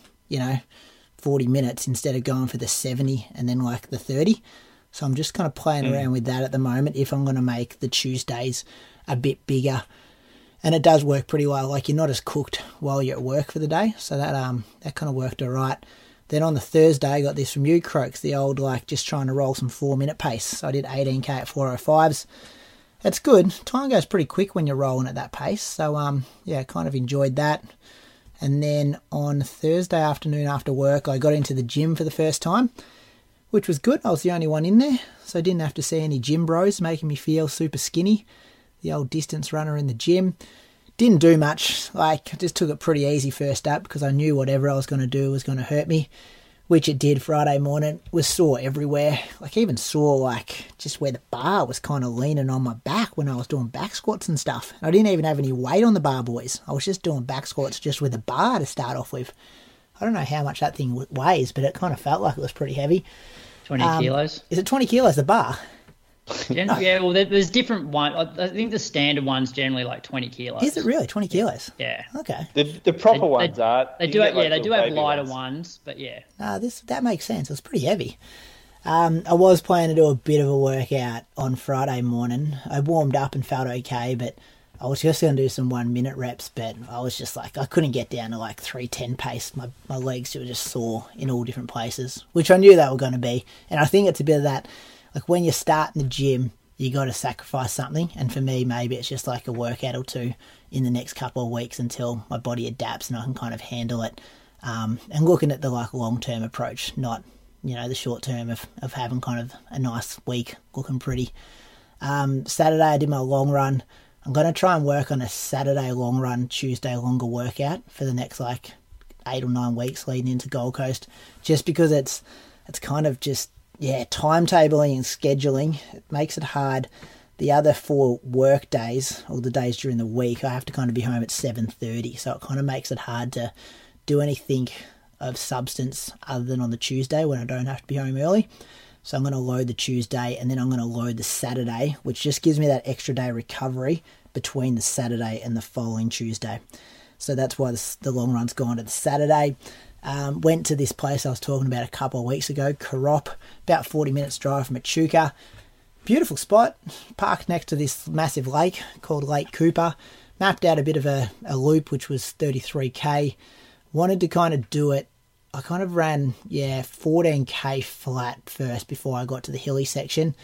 40 minutes instead of going for the 70 and then like the 30. So I'm just kind of playing around with that at the moment if I'm going to make the Tuesdays a bit bigger. And it does work pretty well. Like you're not as cooked while you're at work for the day. So that kind of worked all right. Then on the Thursday, I got this from you, Croaks, the old like just trying to roll some 4 minute pace. So I did 18K at 4:05s. That's good. Time goes pretty quick when you're rolling at that pace. So yeah, kind of enjoyed that. And then on Thursday afternoon after work, I got into the gym for the first time, which was good. I was the only one in there, so I didn't have to see any gym bros making me feel super skinny. The old distance runner in the gym. Didn't do much. Like, just took it pretty easy first up because I knew whatever I was going to do was going to hurt me, which it did Friday morning. Was sore everywhere. Like, even sore, like, just where the bar was kind of leaning on my back when I was doing back squats and stuff. And I didn't even have any weight on the bar, boys. I was just doing back squats just with the bar to start off with. I don't know how much that thing weighs, but it kind of felt like it was pretty heavy. 20 kilos. Is it 20 kilos, the bar? Yeah, no. Yeah, well, there's different ones. I think the standard one's generally like 20 kilos. Is it really? 20 kilos? Yeah. Okay. The proper ones are. They do have, like, yeah, they do have lighter ones, but yeah. No, that makes sense. It was pretty heavy. I was planning to do a bit of a workout on Friday morning. I warmed up and felt okay, but I was just going to do some 1 minute reps, but I was just like, I couldn't get down to like 3:10 pace. My legs were just sore in all different places, which I knew they were going to be. And I think it's a bit of that, like when you start in the gym, you got to sacrifice something. And for me, maybe it's just like a workout or two in the next couple of weeks until my body adapts and I can kind of handle it. And looking at the like long-term approach, not, you know, the short term of having kind of a nice week looking pretty. Saturday, I did my long run. I'm going to try and work on a Saturday long run, Tuesday longer workout for the next like 8 or 9 weeks leading into Gold Coast, just because it's kind of just, yeah, timetabling and scheduling. It makes it hard. The other 4 work days or the days during the week, I have to kind of be home at 7:30. So it kind of makes it hard to do anything of substance other than on the Tuesday when I don't have to be home early. So I'm going to load the Tuesday and then I'm going to load the Saturday, which just gives me that extra day recovery between the Saturday and the following Tuesday. So that's why the long run's gone to the Saturday. Went to this place I was talking about a couple of weeks ago, Corop, about 40 minutes drive from Echuca. Beautiful spot, parked next to this massive lake called Lake Cooper. Mapped out a bit of a loop, which was 33K. Wanted to kind of do it I kind of ran, 14k flat first before I got to the hilly section,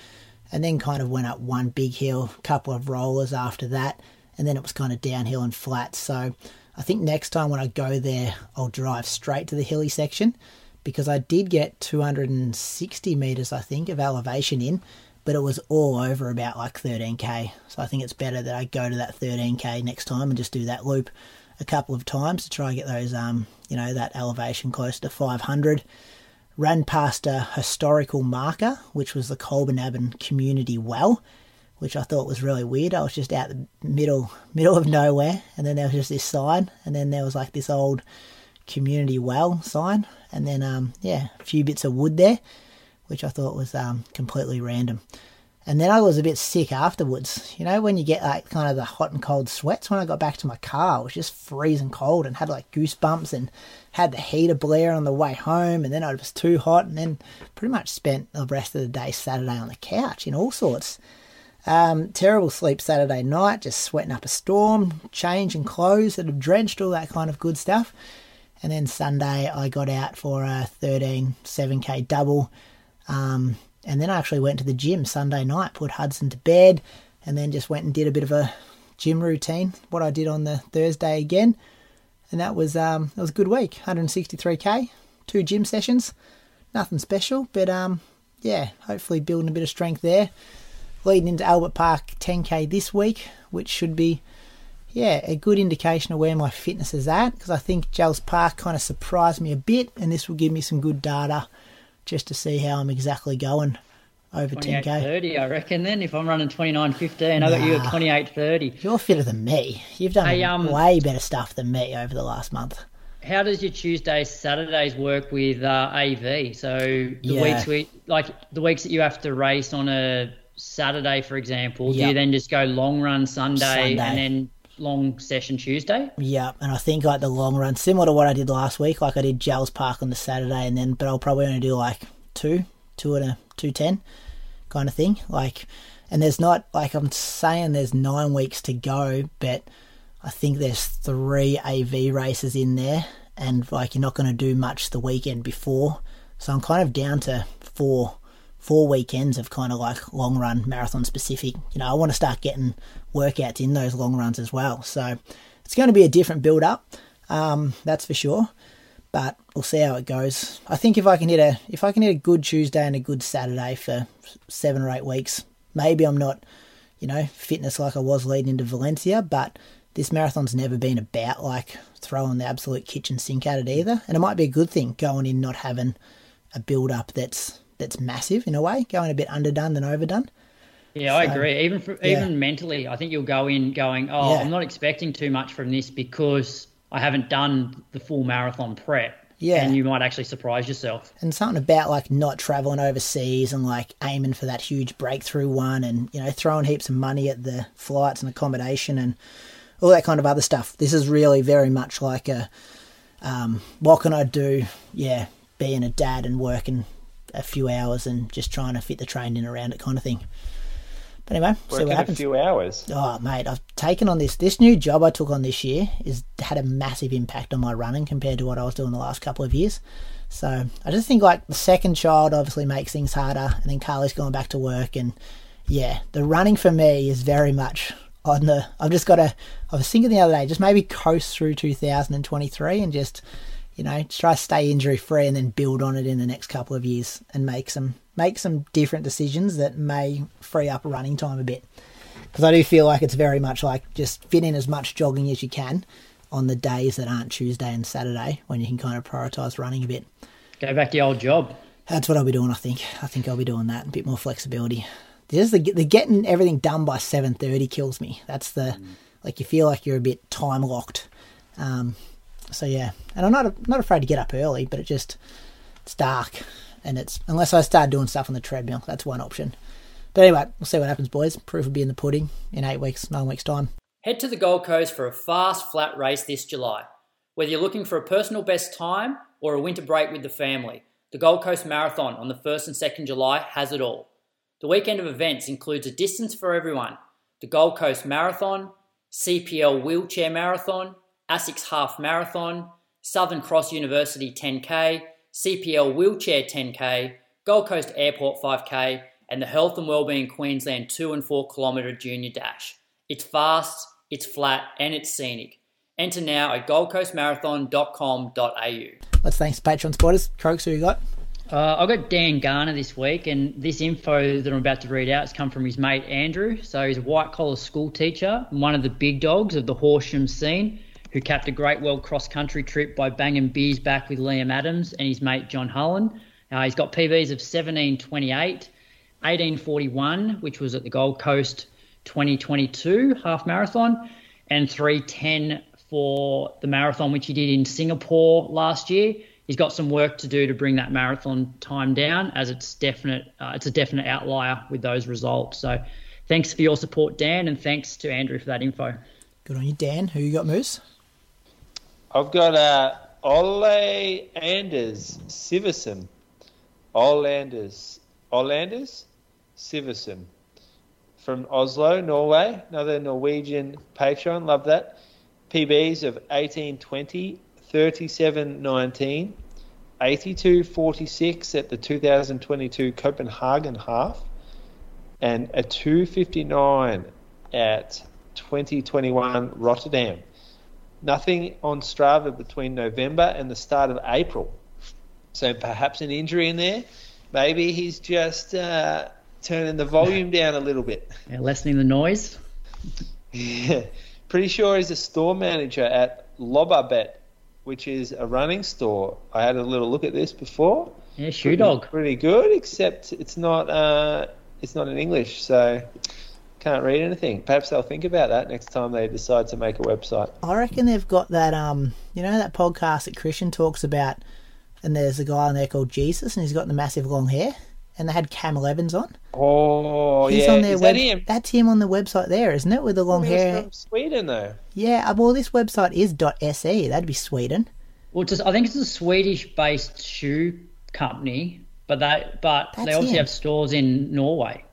and then kind of went up one big hill, couple of rollers after that, and then it was kind of downhill and flat. So I think next time when I go there, I'll drive straight to the hilly section, because I did get 260 metres, I think, of elevation in, but it was all over about like 13k. So I think it's better that I go to that 13k next time and just do that loop a couple of times to try and get those, that elevation close to 500. Ran past a historical marker, which was the Colbenabin Community Well, which I thought was really weird. I was just out the middle of nowhere, and then there was just this sign, and then there was like this old community well sign, and then a few bits of wood there, which I thought was completely random. And then I was a bit sick afterwards. You know, when you get like kind of the hot and cold sweats, when I got back to my car, it was just freezing cold and had like goosebumps and had the heater blare on the way home. And then I was too hot, and then pretty much spent the rest of the day Saturday on the couch in all sorts. Terrible sleep Saturday night, just sweating up a storm, changing clothes that have drenched, all that kind of good stuff. And then Sunday I got out for a 13, 7K double. And then I actually went to the gym Sunday night, put Hudson to bed, and then just went and did a bit of a gym routine, what I did on the Thursday again. And that was a good week, 163k, 2 gym sessions, nothing special, but hopefully building a bit of strength there. Leading into Albert Park 10k this week, which should be, a good indication of where my fitness is at, because I think Jells Park kind of surprised me a bit, and this will give me some good data just to see how I'm exactly going over 10K. 30, I reckon, then, if I'm running 29.15. I got you at 28.30. You're fitter than me. You've done way better stuff than me over the last month. How does your Tuesday, Saturdays work with AV? So the weeks that you have to race on a Saturday, for example, do you then just go long run Sunday. And then long session Tuesday? Yeah, and I think like the long run, similar to what I did last week, like I did Jells Park on the Saturday, and then but I'll probably only do like 2 and a 2:10 kind of thing. Like, and there's not, like I'm saying, there's 9 weeks to go, but I think there's 3 AV races in there, and like you're not going to do much the weekend before, so I'm kind of down to 4 weekends of kind of like long run marathon specific. You know, I want to start getting workouts in those long runs as well. So it's going to be a different build up, that's for sure. But we'll see how it goes. I think if I can hit a good Tuesday and a good Saturday for 7 or 8 weeks, maybe I'm not, fitness like I was leading into Valencia, but this marathon's never been about like throwing the absolute kitchen sink at it either. And it might be a good thing going in not having a build up that's massive in a way, going a bit underdone than overdone. Yeah, so, I agree. Even mentally, I think you'll go in going, I'm not expecting too much from this because I haven't done the full marathon prep. Yeah. And you might actually surprise yourself. And something about like not travelling overseas and like aiming for that huge breakthrough one and, throwing heaps of money at the flights and accommodation and all that kind of other stuff. This is really very much like a, what can I do? Yeah, being a dad and working a few hours and just trying to fit the train in around it kind of thing. But anyway, see what happens. A few hours. Oh, mate, I've taken on this new job I took on this year is had a massive impact on my running compared to what I was doing the last couple of years. So I just think like the second child obviously makes things harder, and then Carly's going back to work, and the running for me is very much on the, I was thinking the other day, just maybe coast through 2023 and just, try to stay injury free and then build on it in the next couple of years and make some different decisions that may free up running time a bit. Because I do feel like it's very much like just fit in as much jogging as you can on the days that aren't Tuesday and Saturday when you can kind of prioritise running a bit. Go back to your old job. That's what I'll be doing, I think. I think I'll be doing that, a bit more flexibility. Just the getting everything done by 7:30 kills me. That's the, like you feel like you're a bit time locked. So and I'm not afraid to get up early, but it's dark, and it's unless I start doing stuff on the treadmill, that's one option. But anyway, we'll see what happens, boys. Proof will be in the pudding in 9 weeks time. Head to the Gold Coast for a fast, flat race this July. Whether you're looking for a personal best time or a winter break with the family, the Gold Coast Marathon on the 1st and 2nd July has it all. The weekend of events includes a distance for everyone, the Gold Coast Marathon, CPL Wheelchair Marathon, ASICS Half Marathon, Southern Cross University 10K, CPL Wheelchair 10K, Gold Coast Airport 5K, and the Health and Wellbeing Queensland 2 and 4 kilometre Junior Dash. It's fast, it's flat, and it's scenic. Enter now at goldcoastmarathon.com.au. Let's thanks Patreon supporters. Croaks, who you got? I've got Dan Garner this week, and this info that I'm about to read out has come from his mate Andrew. So he's a white-collar school teacher and one of the big dogs of the Horsham scene, who capped a great world cross-country trip by banging beers back with Liam Adams and his mate John Hullen. He's got PBs of 17:28, 18:41, which was at the Gold Coast 2022 half marathon, and 3:10 for the marathon, which he did in Singapore last year. He's got some work to do to bring that marathon time down, as it's a definite outlier with those results. So thanks for your support, Dan, and thanks to Andrew for that info. Good on you, Dan. Who you got, Moose? I've got Ole Anders Siversen. Ole Anders Siversen from Oslo, Norway. Another Norwegian patron. Love that. PBs of 18:20. 37:19, 82:46 at the 2022 Copenhagen half, and a 2:59 at 2021 Rotterdam. Nothing on Strava between November and the start of April. So perhaps an injury in there. Maybe he's just turning the volume down a little bit. Yeah, lessening the noise. Yeah. Pretty sure he's a store manager at Lobabet, which is a running store. I had a little look at this before. Yeah, Shoe Dog. Pretty good, except it's not in English, so can't read anything. Perhaps they'll think about that next time they decide to make a website. I reckon they've got that, that podcast that Christian talks about, and there's a guy on there called Jesus, and he's got the massive long hair, and they had Cam Levins on. Oh, he's on their website. That's him on the website there, isn't it, with the long hair? From Sweden, though. Yeah, well, this website is .se. That'd be Sweden. Well, I think it's a Swedish-based shoe company, but they obviously have stores in Norway.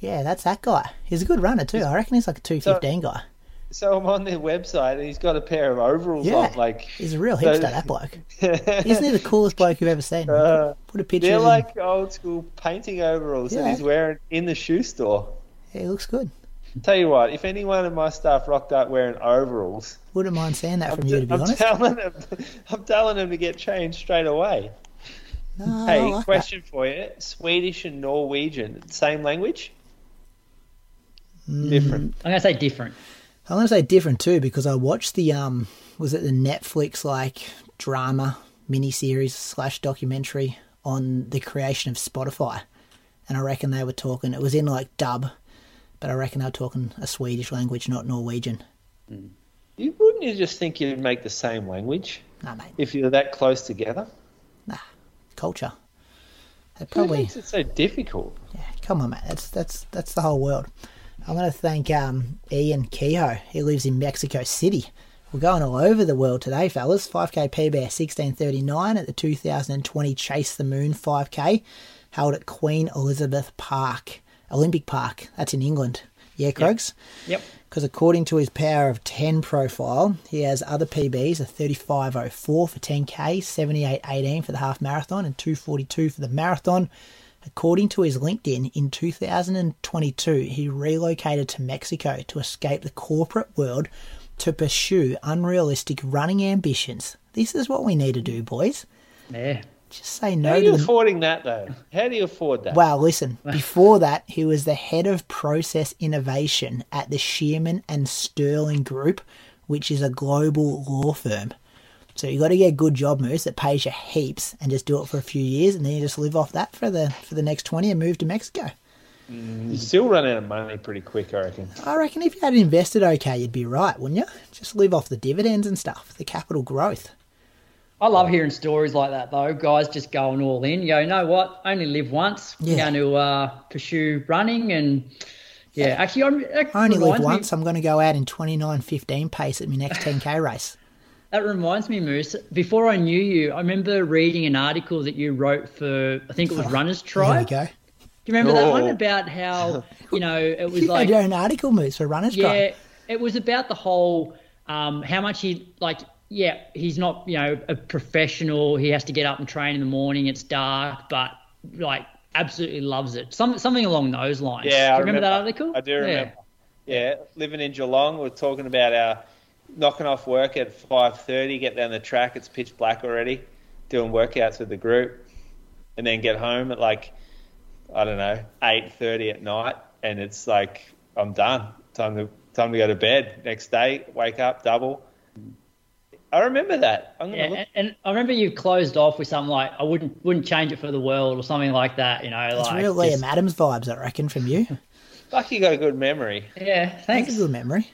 Yeah, that's that guy. He's a good runner, too. I reckon he's like a 2:15 guy. So I'm on their website, and he's got a pair of overalls on. Like, he's a real hipster, that bloke. Isn't he the coolest bloke you've ever seen? Put a picture. They're like old-school painting overalls that he's wearing in the shoe store. Yeah, it looks good. Tell you what, if anyone in my staff rocked up wearing overalls... Wouldn't mind seeing that from you, to be honest. I'm telling them to get changed straight away. No, hey, like question that for you. Swedish and Norwegian, same language? Different. I'm going to say different too, because I watched the, was it the Netflix drama miniseries / documentary on the creation of Spotify, and I reckon they were talking, it was in dub, but I reckon they were talking a Swedish language, not Norwegian. Wouldn't you just think you'd make the same language? Nah, mate. If you're that close together? Nah, culture. That probably makes it so difficult. Yeah, come on, mate. That's the whole world. I want to thank Ian Kehoe. He lives in Mexico City. We're going all over the world today, fellas. 5K PB 16:39 at the 2020 Chase the Moon 5K, held at Queen Elizabeth Park, Olympic Park. That's in England. Yeah, Krogs? Yep. Because according to his Power of 10 profile, he has other PBs, a 35.04 for 10K, 78.18 for the half marathon, and 2:42 for the marathon. According to his LinkedIn, in 2022, he relocated to Mexico to escape the corporate world to pursue unrealistic running ambitions. This is what we need to do, boys. Yeah. Just say no. How are you affording that, though? How do you afford that? Well, listen, before that, he was the head of process innovation at the Shearman and Sterling Group, which is a global law firm. So you got to get a good job, Moose, that pays you heaps, and just do it for a few years, and then you just live off that for the next 20 and move to Mexico. You still run out of money pretty quick, I reckon. I reckon if you had invested okay, you'd be right, wouldn't you? Just live off the dividends and stuff, the capital growth. I love hearing stories like that, though. Guys just going all in. You know what? Only live once. Yeah. We're going to pursue running and... Yeah, actually... I only live once. I'm going to go out in 29:15 pace at my next 10K race. That reminds me, Moose, before I knew you, I remember reading an article that you wrote for, I think it was Runner's Tribe. There we go. Do you remember that one about how, it was you had your own article, Moose, for Runner's Tribe? Yeah, it was about the whole, how much he, yeah, he's not, you know, a professional. He has to get up and train in the morning. It's dark, but like absolutely loves it. Something along those lines. Yeah, do you remember that article? I do remember. Yeah, living in Geelong, we're talking about our knocking off work at 5:30, get down the track, it's pitch black already, doing workouts with the group, and then get home at like, I don't know, 8:30 at night, and it's like, I'm done. Time to go to bed. Next day, wake up, double. I remember that. And I remember you closed off with something like, I wouldn't change it for the world or something like that, you know. It's like real Liam Adams vibes, I reckon, from you. Fuck, you got a good memory. Yeah, thanks. That's a good memory.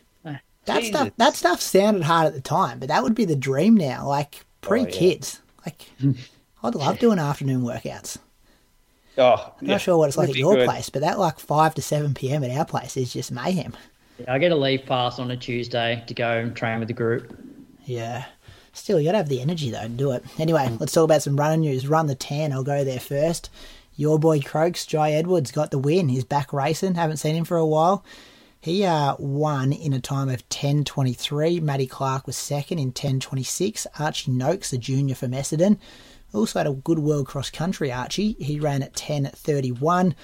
That stuff sounded hard at the time, but that would be the dream now, like pre-kids. Oh, yeah. Like, I'd love doing afternoon workouts. I'm not sure what it's like at your place, but that like 5 to 7 p.m. at our place is just mayhem. Yeah, I get a leave pass on a Tuesday to go and train with the group. Yeah. Still, you got to have the energy, though, to do it. Anyway, let's talk about some running news. Run the 10, I'll go there first. Your boy Croaks, Jai Edwards, got the win. He's back racing. Haven't seen him for a while. He won in a time of 10.23. Maddie Clark was second in 10.26. Archie Noakes, the junior from Essendon, also had a good world cross-country, Archie. He ran at 10.31.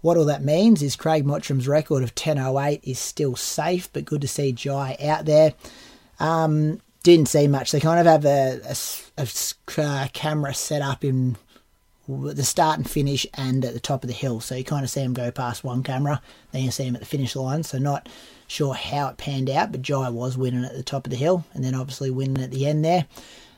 What all that means is Craig Mottram's record of 10.08 is still safe, but good to see Jai out there. Didn't see much. They kind of have a camera set up in the start and finish and at the top of the hill. So you kind of see him go past one camera, then you see him at the finish line. So not sure how it panned out, but Jai was winning at the top of the hill and then obviously winning at the end there.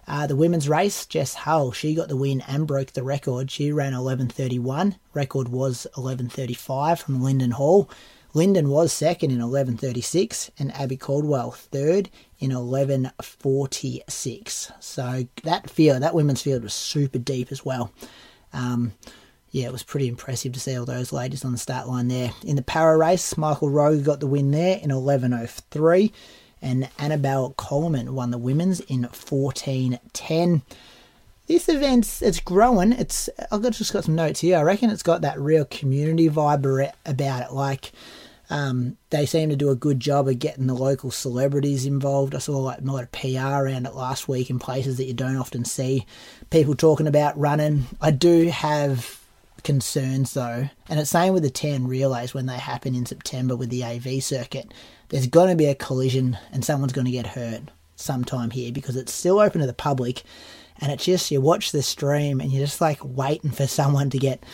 The women's race, Jess Hull, she got the win and broke the record. She ran 11.31. Record was 11.35 from Lyndon Hall. Lyndon was second in 11.36 and Abby Caldwell third in 11.46. So that women's field was super deep as well. It was pretty impressive to see all those ladies on the start line there. In the para race, Michael Rowe got the win there in 11.03. And Annabelle Coleman won the women's in 14.10. This event, it's growing. I've just got some notes here. I reckon it's got that real community vibe about it. Like, they seem to do a good job of getting the local celebrities involved. I saw like a lot of PR around it last week in places that you don't often see people talking about running. I do have concerns though, and it's same with the 10 relays when they happen in September with the AV circuit. There's going to be a collision and someone's going to get hurt sometime here because it's still open to the public, and it's just, you watch the stream and you're just like waiting for someone to get,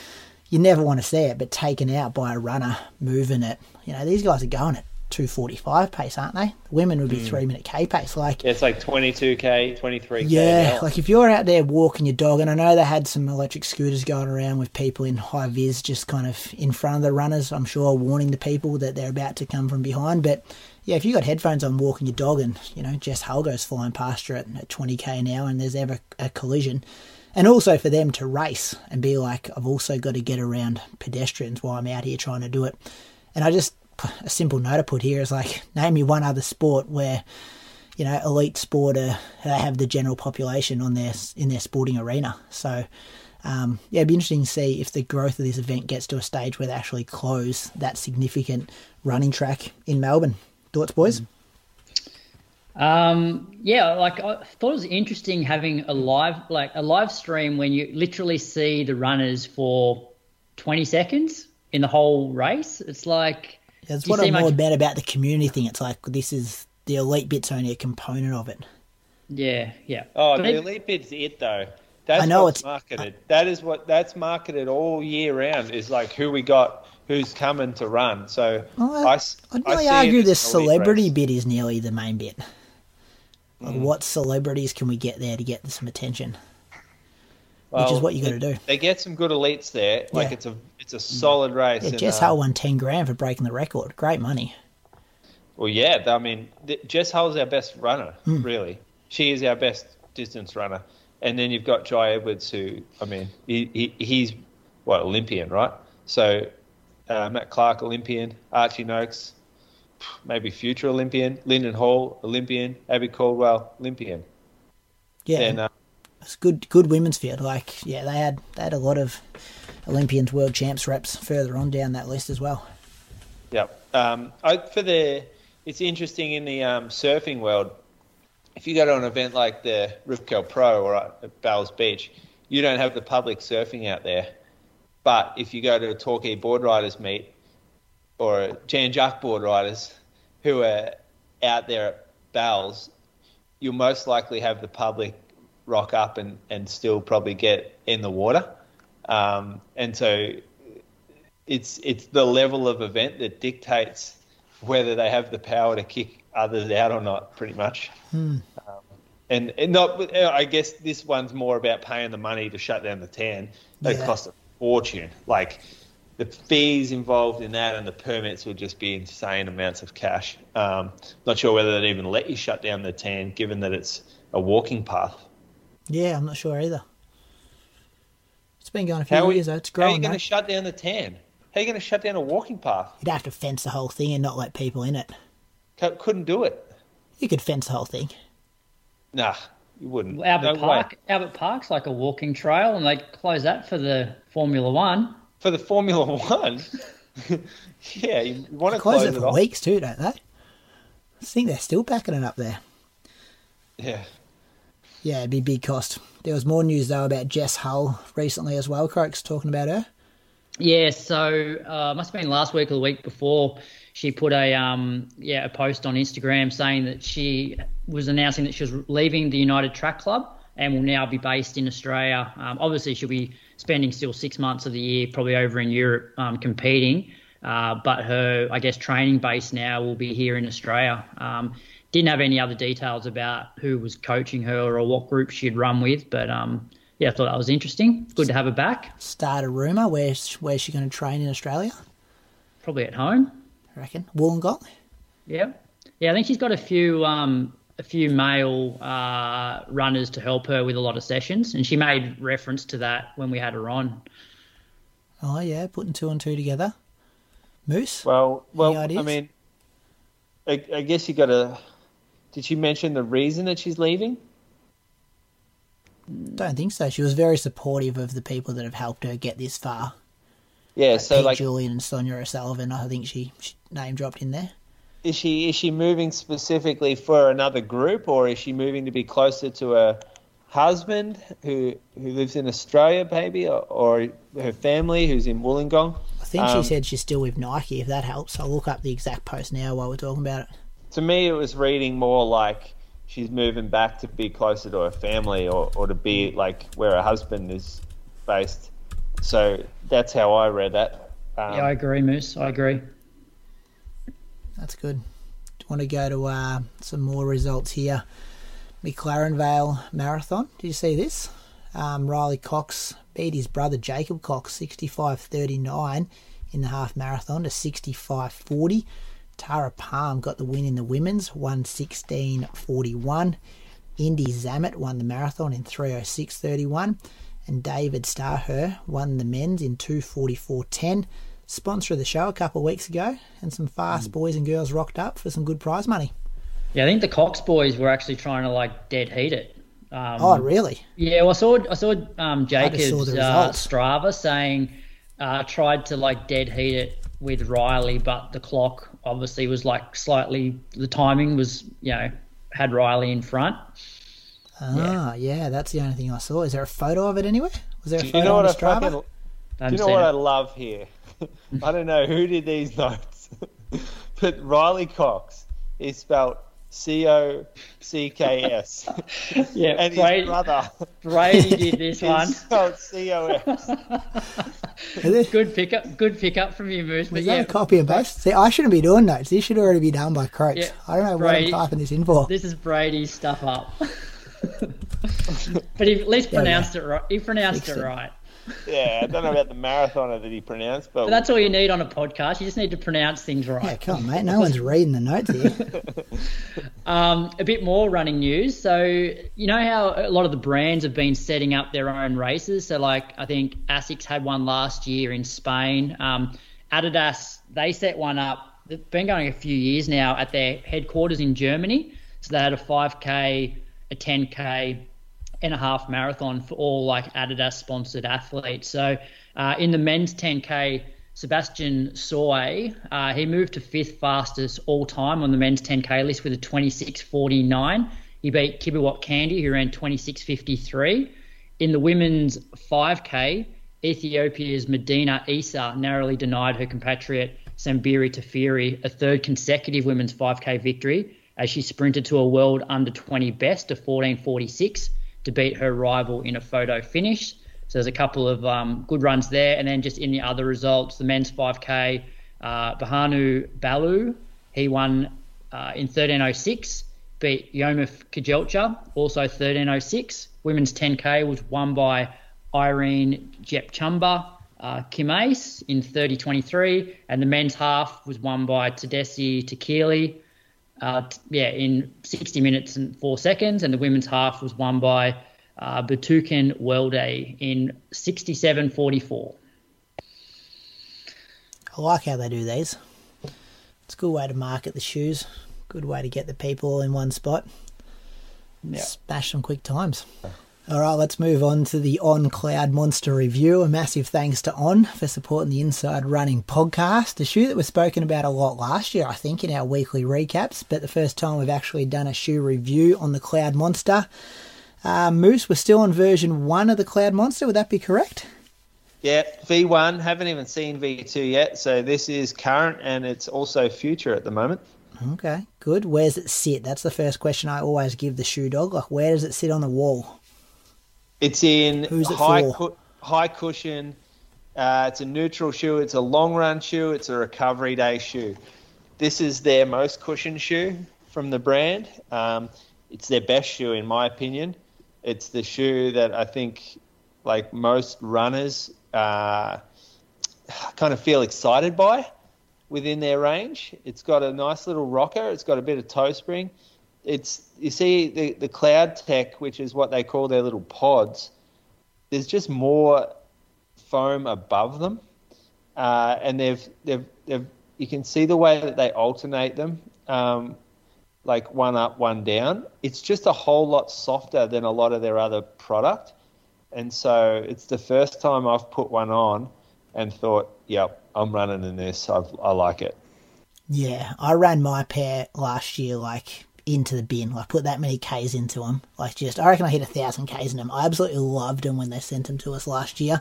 you never want to see it, but taken out by a runner moving it. You know, these guys are going at 2:45 pace, aren't they? The women would be 3 minute K pace. Like, yeah, it's like 22K, 23K. Yeah, now. Like if you're out there walking your dog, and I know they had some electric scooters going around with people in high vis just kind of in front of the runners, I'm sure warning the people that they're about to come from behind. But yeah, if you got headphones on walking your dog and, you know, Jess Hull goes flying past her at 20K an hour and there's ever a collision. And also for them to race and be like, I've also got to get around pedestrians while I'm out here trying to do it. And I just, a simple note I put here is like, name me one other sport where, you know, elite sport, they have the general population on in their sporting arena. So, it'd be interesting to see if the growth of this event gets to a stage where they actually close that significant running track in Melbourne. Thoughts, boys? I thought it was interesting having a live stream when you literally see the runners for 20 seconds in the whole race. It's like, that's what I'm more about the community thing. It's like, this is the elite bit's only a component of it. Yeah, yeah. Oh, but the elite bit's it though. That's what's marketed. That's marketed all year round. Is like who we got, who's coming to run. So I'd really argue the celebrity bit is nearly the main bit. Like, what celebrities can we get there to get some attention? Which is what you got to do. They get some good elites there. Like it's a solid race. Yeah, Jess Hull won $10,000 for breaking the record. Great money. Well, yeah. I mean, Jess Hull's our best runner, really. She is our best distance runner. And then you've got Jai Edwards, who, I mean, he's Olympian, right? So Matt Clark, Olympian. Archie Noakes, maybe future Olympian. Lyndon Hall, Olympian. Abby Caldwell, Olympian. Yeah. Then, it's good women's field. Like, yeah, they had a lot of Olympians, world champs reps further on down that list as well. Yep. It's interesting in the surfing world. if you go to an event like the Rivkell Pro or at Bells Beach, you don't have the public surfing out there. But if you go to a Torquay board riders meet or a Janjuk board riders who are out there at Bells, you'll most likely have the public rock up and still probably get in the water. And so it's the level of event that dictates whether they have the power to kick others out or not, pretty much. And not, I guess this one's more about paying the money to shut down the tan. They cost a fortune. Like the fees involved in that and the permits would just be insane amounts of cash. Not sure whether they'd even let you shut down the tan, given that it's a walking path. Yeah, I'm not sure either. It's been going a few years though. It's growing. How are you going to shut down the tan? How are you going to shut down a walking path? You'd have to fence the whole thing and not let people in it. Couldn't do it. You could fence the whole thing. Nah, you wouldn't. Albert Park's like a walking trail, and they close that for the Formula One. For the Formula One? Yeah, you want to close it for weeks too, don't they? I think they're still backing it up there. Yeah. Yeah, it'd be big cost. There was more news, though, about Jess Hull recently as well. Croak's talking about her. Yeah, so must have been last week or the week before, she put a post on Instagram saying that she was announcing that she was leaving the United Track Club and will now be based in Australia. Obviously, she'll be spending still 6 months of the year probably over in Europe competing, but her, I guess, training base now will be here in Australia. Didn't have any other details about who was coaching her or what group she'd run with, but I thought that was interesting. Good to have her back. Start a rumour. Where's she going to train in Australia? Probably at home, I reckon. Wollongong? Yeah. Yeah, I think she's got a few male runners to help her with a lot of sessions, and she made reference to that when we had her on. Oh, yeah, putting two and two together. Moose? Well, I mean, I guess you got to... Did she mention the reason that she's leaving? Don't think so. She was very supportive of the people that have helped her get this far. Yeah, like so Pete, like Julian and Sonia O'Sullivan, I think she name dropped in there. Is she moving specifically for another group, or is she moving to be closer to her husband who lives in Australia, maybe, or her family who's in Wollongong? I think she said she's still with Nike, if that helps. I'll look up the exact post now while we're talking about it. To me, it was reading more like she's moving back to be closer to her family or to be like where her husband is based. So that's how I read that. Yeah, I agree, Moose. I agree. That's good. Do you want to go to some more results here? McLaren Vale Marathon. Did you see this? Riley Cox beat his brother Jacob Cox 65.39 in the half marathon to 65.40. Tara Palm got the win in the women's 1:16.41. Indy Zammit won the marathon in 3:06.31. And David Starher won the men's in 2:44.10. Sponsor of the show a couple of weeks ago, and some fast boys and girls rocked up for some good prize money. Yeah, I think the Cox boys were actually trying to like dead heat it. Oh, really? Yeah, well, I saw Jacob's Strava saying tried to like dead heat it with Riley, but the clock obviously was like slightly. The timing was had Riley in front. Yeah, that's the only thing I saw. Is there a photo of it anywhere? Was there a photo on Strava? Do you know what I love here? I don't know who did these notes, but Riley Cox is spelled Cocks. Yeah, and his brother Brady did this one. Spelled Cox. Good pickup from you, Moose. Was that a copy and paste? See, I shouldn't be doing notes. This should already be done by Croaks. Yeah, I don't know what I'm typing this in for. This is Brady's stuff up. But he at least pronounced it right. He pronounced it right. Yeah, I don't know about the marathoner that he pronounced, but that's all you need on a podcast. You just need to pronounce things right. Yeah, come on, mate. No one's reading the notes here. A bit more running news. So you know how a lot of the brands have been setting up their own races. So like I think ASICS had one last year in Spain. Adidas, they set one up. They've been going a few years now at their headquarters in Germany. So they had a 5K, a 10K. And a half marathon for all like Adidas-sponsored athletes. So in the men's 10K, Sebastian Soy, he moved to fifth fastest all-time on the men's 10K list with a 26.49. He beat Kibiwot Candy, who ran 26.53. In the women's 5K, Ethiopia's Medina Issa narrowly denied her compatriot Sambiri Tafiri a third consecutive women's 5K victory as she sprinted to a world under-20 best of 14.46 to beat her rival in a photo finish. So there's a couple of good runs there. And then just in the other results, the men's 5K, Bahanu Balu, he won in 13.06, beat Yomif Kajelcha, also 13.06. Women's 10K was won by Irene Jepchumba Kimace in 30.23. And the men's half was won by Tedesi Tekili, in 60 minutes and 4 seconds. And the women's half was won by Batukan Welde in 67.44. I like how they do these. It's a good way to market the shoes. Good way to get the people all in one spot. Yep. Smash some quick times. All right, let's move on to the On Cloudmonster review. A massive thanks to On for supporting the Inside Running podcast, a shoe that was spoken about a lot last year, I think, in our weekly recaps, but the first time we've actually done a shoe review on the Cloudmonster. Moose, we're still on version 1 of the Cloudmonster, would that be correct? Yeah, V1, haven't even seen V2 yet, so this is current and it's also future at the moment. Okay, good. Where does it sit? That's the first question I always give the shoe dog. Like, where does it sit on the wall? It's in high cushion. It's a neutral shoe. It's a long run shoe. It's a recovery day shoe. This is their most cushioned shoe from the brand. It's their best shoe, in my opinion. It's the shoe that I think, like most runners, kind of feel excited by. Within their range, it's got a nice little rocker. It's got a bit of toe spring. You see the Cloud Tech, which is what they call their little pods. There's just more foam above them, and they've you can see the way that they alternate them, like one up, one down. It's just a whole lot softer than a lot of their other product, and so it's the first time I've put one on and thought, yep, I'm running in this. I like it. Yeah, I ran my pair last year, like, into the bin. I put that many Ks into them. Like, just, I reckon I hit 1,000 Ks in them. I absolutely loved them when they sent them to us last year.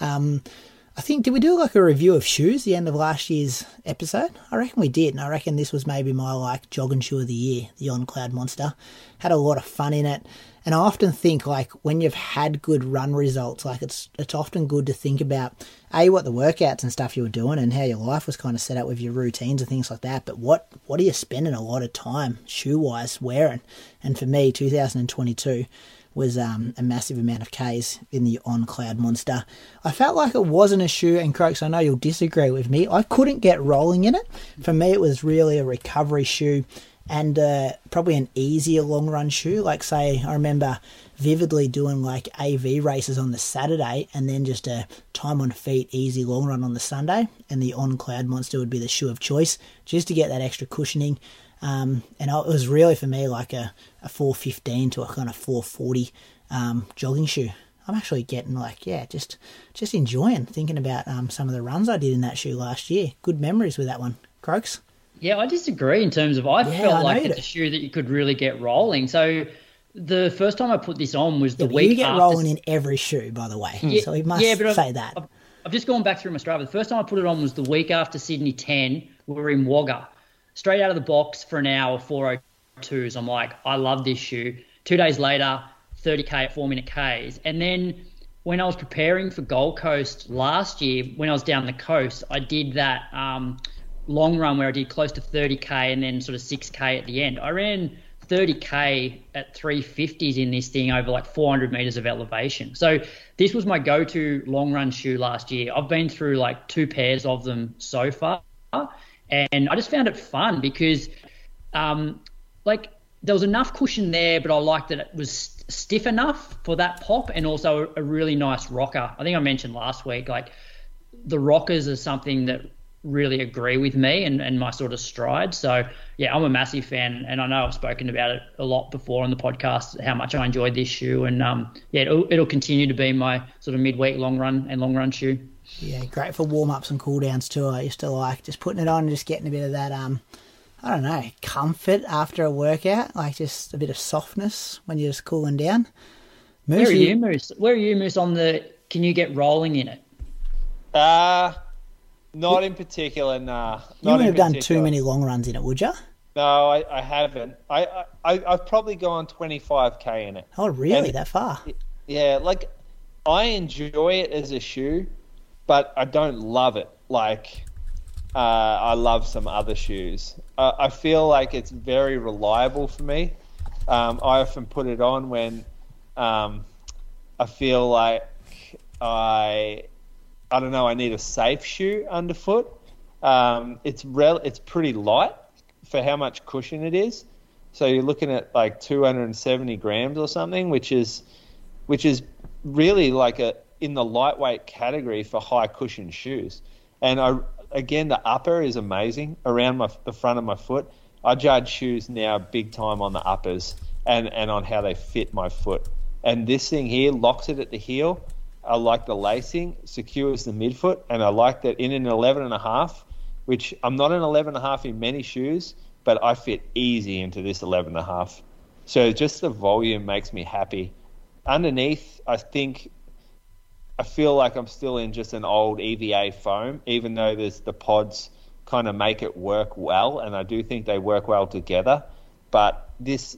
I think, did we do, like, a review of shoes the end of last year's episode? I reckon we did, and I reckon this was maybe my, like, jogging shoe of the year, the On Cloudmonster. Had a lot of fun in it. And I often think, like, when you've had good run results, like, it's often good to think about, A, what the workouts and stuff you were doing and how your life was kind of set up with your routines and things like that, but what are you spending a lot of time shoe-wise wearing? And for me, 2022 was a massive amount of Ks in the On Cloudmonster. I felt like it wasn't a shoe, and Croaks, I know you'll disagree with me, I couldn't get rolling in it. For me, it was really a recovery shoe. And probably an easier long-run shoe. Like, say, I remember vividly doing, like, AV races on the Saturday and then just a time on feet, easy long-run on the Sunday. And the On Cloudmonster would be the shoe of choice just to get that extra cushioning. It was really, for me, like a 4.15 to a kind of 4.40 jogging shoe. I'm actually getting, like, yeah, just enjoying thinking about some of the runs I did in that shoe last year. Good memories with that one. Croaks? Yeah, I disagree in terms of I felt like it's a shoe that you could really get rolling. So the first time I put this on was the week after. You get rolling in every shoe, by the way. Yeah, so we must say that. I've just gone back through my Strava. The first time I put it on was the week after Sydney 10. We were in Wagga. Straight out of the box for an hour, 4.02s. I'm like, I love this shoe. 2 days later, 30K at 4-minute Ks. And then when I was preparing for Gold Coast last year, when I was down the coast, I did that long run where I did close to 30K and then sort of 6K at the end. I ran 30K at 350s in this thing over like 400 meters of elevation. So this was my go-to long run shoe last year. I've been through like 2 pairs of them so far, and I just found it fun because there was enough cushion there, but I liked that it was stiff enough for that pop and also a really nice rocker. I think I mentioned last week, like, the rockers are something that really agree with me and my sort of stride. So yeah, I'm a massive fan, and I know I've spoken about it a lot before on the podcast how much I enjoyed this shoe, and it'll continue to be my sort of midweek long run shoe. Yeah, great for warm ups and cool downs too. I used to like just putting it on and just getting a bit of that I don't know, comfort after a workout, like just a bit of softness when you're just cooling down. Moose, where are you, Moose? Where are you, Moose, on the, can you get rolling in it? Not in particular, nah. You wouldn't have done too many long runs in it, would you? No, I haven't. I've probably gone 25K in it. Oh, really? And that far? Yeah, like I enjoy it as a shoe, but I don't love it. Like I love some other shoes. I feel like it's very reliable for me. I often put it on when I feel like I don't know, I need a safe shoe underfoot. It's pretty light for how much cushion it is. So you're looking at like 270 grams or something, which is really like in the lightweight category for high cushion shoes. And again, the upper is amazing around the front of my foot. I judge shoes now big time on the uppers and on how they fit my foot. And this thing here locks it at the heel. I like the lacing, secures the midfoot, and I like that in an 11.5, which I'm not an 11.5 in many shoes, but I fit easy into this 11.5. So just the volume makes me happy. Underneath, I feel like I'm still in just an old EVA foam, even though the pods kind of make it work well, and I do think they work well together. But this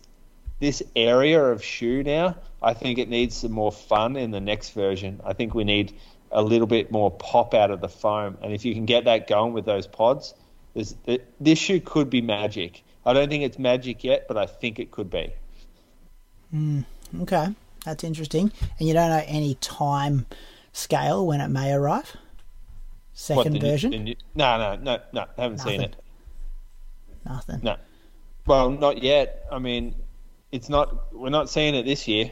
area of shoe now, I think it needs some more fun in the next version. I think we need a little bit more pop out of the foam. And if you can get that going with those pods, this shoe could be magic. I don't think it's magic yet, but I think it could be. Okay, that's interesting. And you don't know any time scale when it may arrive? Second version? No, haven't seen it. Nothing? No. Well, not yet. I mean... We're not seeing it this year.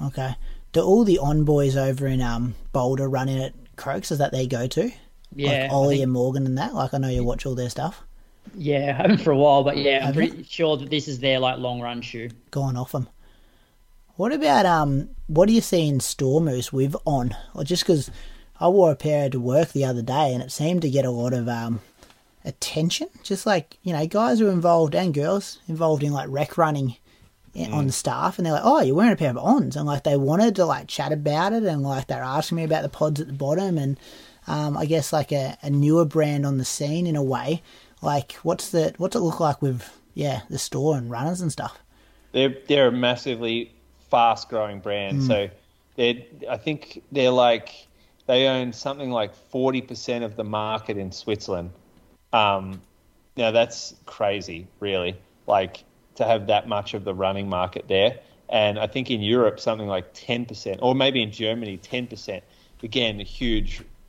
Okay. Do all the On boys over in Boulder run in it, Croaks? Is that their go-to? Yeah. Like Ollie and Morgan and that? Like, I know you watch all their stuff. Yeah, I haven't for a while, but yeah, I'm pretty sure that this is their, like, long-run shoe. Gone off them. What about, what do you see in store, Moose, with On? Or just because I wore a pair to work the other day and it seemed to get a lot of, attention. Just like, you know, guys who are involved and girls involved in, like, rec running on the staff, and they're like, oh, you're wearing a pair of Ons, and like they wanted to like chat about it, and like they're asking me about the pods at the bottom, and I guess like a newer brand on the scene in a way. Like what's it look like with the store and runners and stuff? They're a massively fast growing brand, so I think they're like they own something like 40% of the market in Switzerland. Now that's crazy, really. Like, to have that much of the running market there. And I think in Europe, something like 10%, or maybe in Germany, 10%. Again,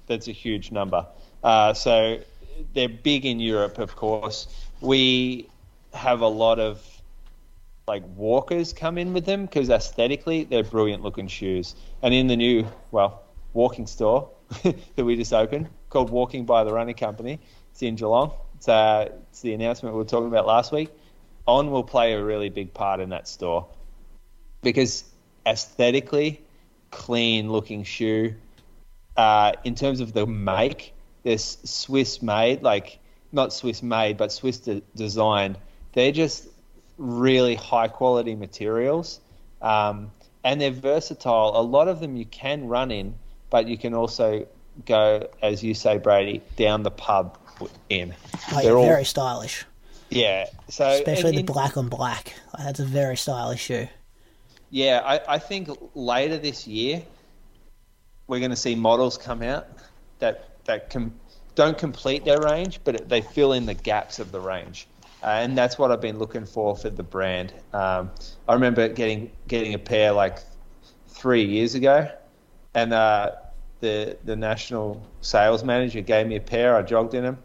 that's a huge number. So they're big in Europe, of course. We have a lot of like walkers come in with them because aesthetically they're brilliant looking shoes. And in the new, walking store that we just opened called Walking by the Running Company, it's in Geelong. It's the announcement we were talking about last week. On will play a really big part in that store because aesthetically, clean-looking shoe. In terms of the make, they're Swiss-made, like not Swiss-made, but Swiss-designed. They're just really high-quality materials, and they're versatile. A lot of them you can run in, but you can also go, as you say, Brady, down the pub in. Oh, they're all very stylish. Yeah, so especially the black on black. That's a very stylish shoe. Yeah, I think later this year we're going to see models come out that don't complete their range, but they fill in the gaps of the range, and that's what I've been looking for the brand. I remember getting a pair like 3 years ago, and the national sales manager gave me a pair. I jogged in them,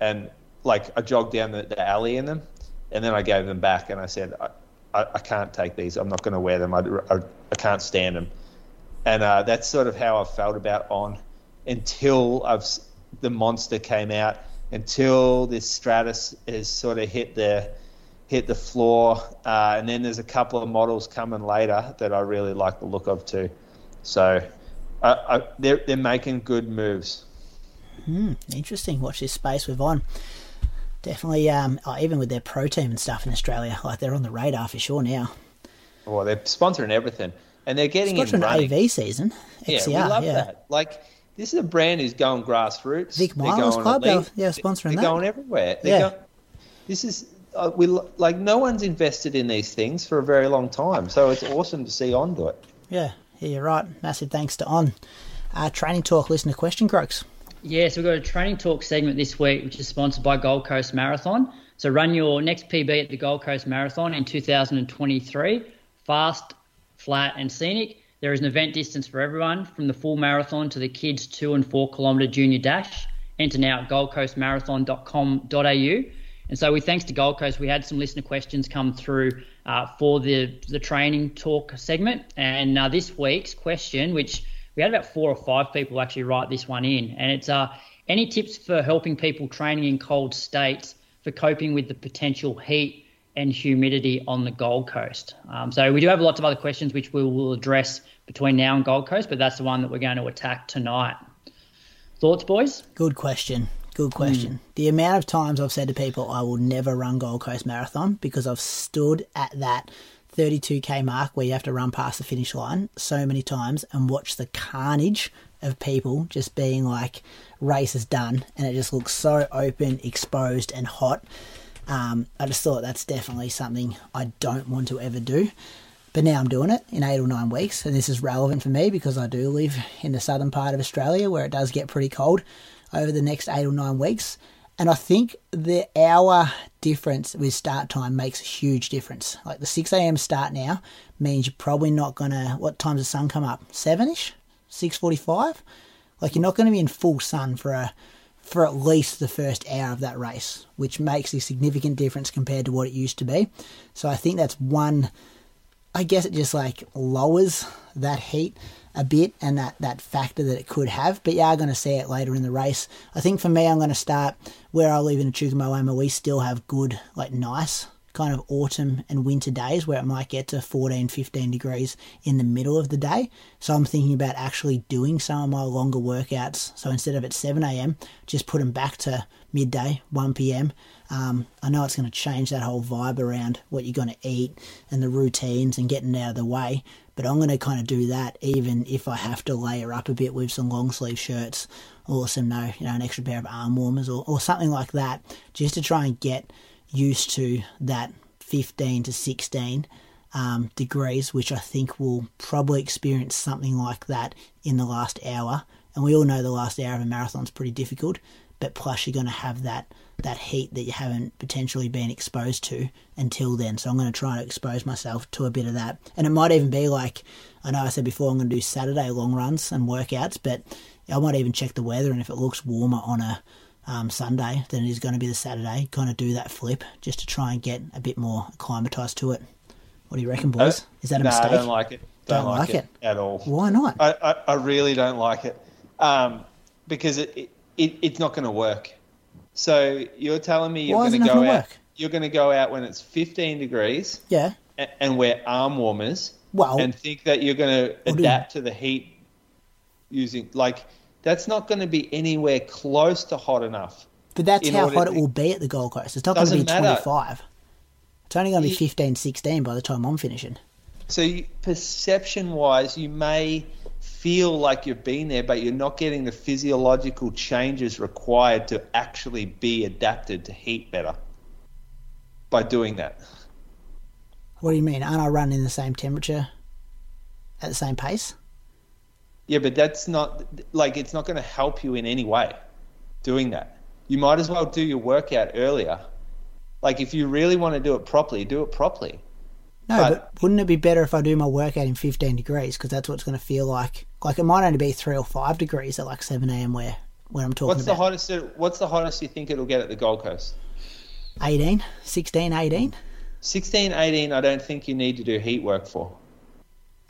and I jogged down the alley in them, and then I gave them back, and I said, I can't take these. I'm not going to wear them. I can't stand them. And that's sort of how I felt about On until the Monster came out, until this Stratus has sort of hit the floor, and then there's a couple of models coming later that I really like the look of too. So they're making good moves. Interesting. Watch this space with On. Definitely, even with their pro team and stuff in Australia, like they're on the radar for sure now. Well, they're sponsoring everything, and they're getting in running. AV season. XCR, yeah, we love that. Like, this is a brand who's going grassroots. Vic Miles Club, they're sponsoring that. They're going everywhere. No one's invested in these things for a very long time, so it's awesome to see On do it. Yeah, you're right. Massive thanks to On. Training Talk listener question, Croaks. Yeah, so we've got a Training Talk segment this week, which is sponsored by Gold Coast Marathon. So run your next PB at the Gold Coast Marathon in 2023, fast, flat and scenic. There is an event distance for everyone, from the full marathon to the kids' 2 and 4 kilometre junior dash. Enter now at goldcoastmarathon.com.au. And so with thanks to Gold Coast, we had some listener questions come through for the Training Talk segment. And this week's question, which we had about 4 or 5 people actually write this one in. And it's any tips for helping people training in cold states for coping with the potential heat and humidity on the Gold Coast? So we do have lots of other questions which we will address between now and Gold Coast, but that's the one that we're going to attack tonight. Thoughts, boys? Good question. The amount of times I've said to people, I will never run Gold Coast Marathon because I've stood at that 32k mark where you have to run past the finish line so many times and watch the carnage of people just being like, race is done, and it just looks so open, exposed and hot. I just thought that's definitely something I don't want to ever do. But now I'm doing it in 8 or 9 weeks, and this is relevant for me because I do live in the southern part of Australia where it does get pretty cold over the next 8 or 9 weeks. And I think the hour difference with start time makes a huge difference. Like the 6 a.m. start now means you're probably not going to... What time does the sun come up? 7-ish? 6:45? Like you're not going to be in full sun for at least the first hour of that race, which makes a significant difference compared to what it used to be. So I think that's one... I guess it just like lowers that heat a bit and that factor that it could have, but you are going to see it later in the race. I think for me, I'm going to start where I live in Chugamoama. We still have good, like nice kind of autumn and winter days where it might get to 14, 15 degrees in the middle of the day. So I'm thinking about actually doing some of my longer workouts. So instead of at 7 a.m, just put them back to midday, 1 p.m. I know it's going to change that whole vibe around what you're going to eat and the routines and getting it out of the way, but I'm going to kind of do that even if I have to layer up a bit with some long sleeve shirts or some, an extra pair of arm warmers or something like that, just to try and get used to that 15 to 16 degrees, which I think will probably experience something like that in the last hour. And we all know the last hour of a marathon is pretty difficult, but plus you're going to have that heat that you haven't potentially been exposed to until then. So I'm going to try to expose myself to a bit of that. And it might even be like, I know I said before, I'm going to do Saturday long runs and workouts, but I might even check the weather. And if it looks warmer on a Sunday than it is going to be the Saturday, kind of do that flip just to try and get a bit more acclimatized to it. What do you reckon, boys? Is that a mistake? I don't like it. Don't like it at all. Why not? I really don't like it because it's not going to work. So you're telling me you're going to go out when it's 15 degrees and wear arm warmers and think that you're going to adapt to the heat using that's not going to be anywhere close to hot enough. But that's how hot it will be at the Gold Coast. It's not going to be 25. It's only going to be 15, 16 by the time I'm finishing. So perception-wise, you may feel like you've been there, but you're not getting the physiological changes required to actually be adapted to heat better by doing that. What do you mean? Aren't I running in the same temperature at the same pace? Yeah, but that's not it's not going to help you in any way doing that. You might as well do your workout earlier. If you really want to do it properly, do it properly. No, but wouldn't it be better if I do my workout in 15 degrees? Because that's what it's going to feel like. It might only be 3 or 5 degrees at 7 a.m. where I'm talking about. What's the hottest you think it'll get at the Gold Coast? 16, 18, I don't think you need to do heat work for.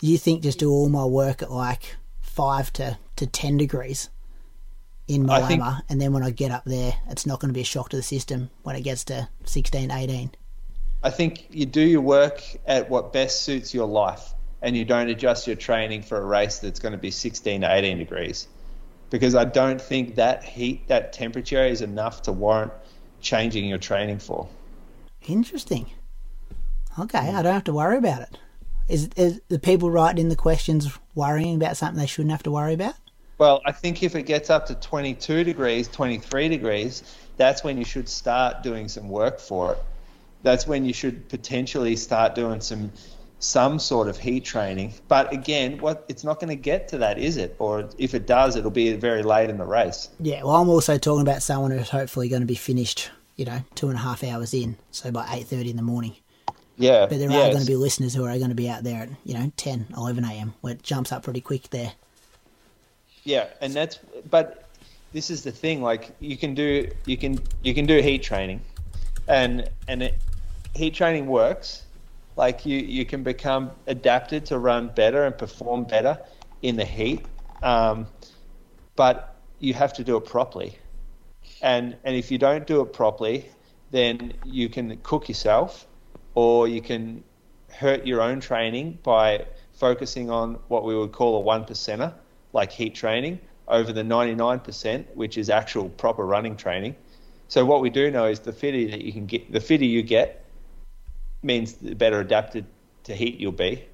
You think just do all my work at 5 to 10 degrees in Malama, and then when I get up there, it's not going to be a shock to the system when it gets to 16, 18. I think you do your work at what best suits your life, and you don't adjust your training for a race that's going to be 16 to 18 degrees, because I don't think that heat, that temperature is enough to warrant changing your training for. Interesting. Okay, I don't have to worry about it. Is the people writing in the questions worrying about something they shouldn't have to worry about? Well, I think if it gets up to 22 degrees, 23 degrees, that's when you should start doing some work for it. That's when you should potentially start doing some sort of heat training. But again, it's not going to get to that, is it? Or if it does, it'll be very late in the race. Yeah, well, I'm also talking about someone who's hopefully going to be finished, 2.5 hours in, so by 8:30 in the morning. Yeah. But there are going to be listeners who are going to be out there at, 10, 11 a.m., where it jumps up pretty quick there. Yeah, and but this is the thing, you can do heat training, and heat training works. Like you can become adapted to run better and perform better in the heat, but you have to do it properly. And if you don't do it properly, then you can cook yourself, or you can hurt your own training by focusing on what we would call a 1%er, like heat training, over the 99%, which is actual proper running training. So what we do know is the fitter you get, means the better adapted to heat you'll be.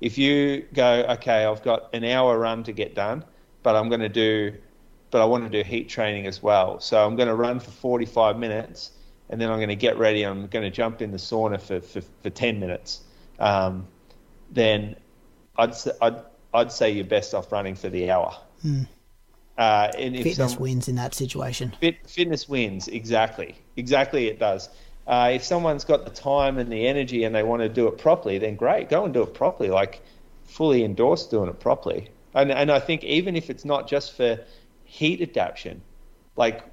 If you go, okay, I've got an hour run to get done, but I want to do heat training as well. So I'm going to run for 45 minutes, and then I'm going to get ready. I'm going to jump in the sauna for 10 minutes. Then I'd say you're best off running for the hour. Mm. And fitness wins in that situation. Fitness wins, exactly it does. If someone's got the time and the energy and they want to do it properly, then great, go and do it properly. Like, fully endorse doing it properly. And I think even if it's not just for heat adaptation, like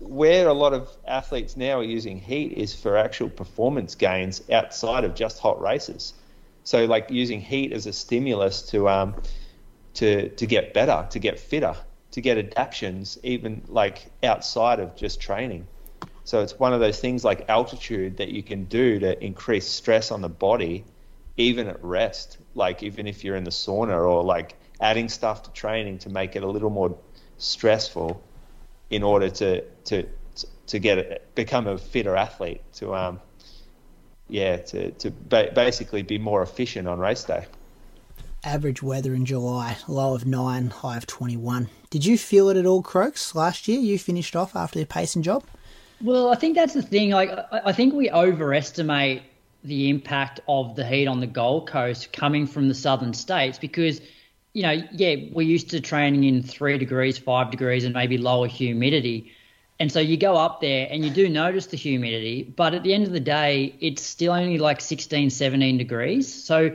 where a lot of athletes now are using heat is for actual performance gains outside of just hot races. So like using heat as a stimulus to get better, to get fitter, to get adaptations, even like outside of just training. So it's one of those things like altitude that you can do to increase stress on the body, even at rest, like even if you're in the sauna, or like adding stuff to training to make it a little more stressful in order to become a fitter athlete, to basically be more efficient on race day. Average weather in July, low of 9, high of 21. Did you feel it at all, Croaks, last year? You finished off after the pacing job? Well, I think that's the thing. Like, I think we overestimate the impact of the heat on the Gold Coast coming from the southern states because, we're used to training in 3 degrees, 5 degrees, and maybe lower humidity. And so you go up there and you do notice the humidity, but at the end of the day, it's still only like 16, 17 degrees. So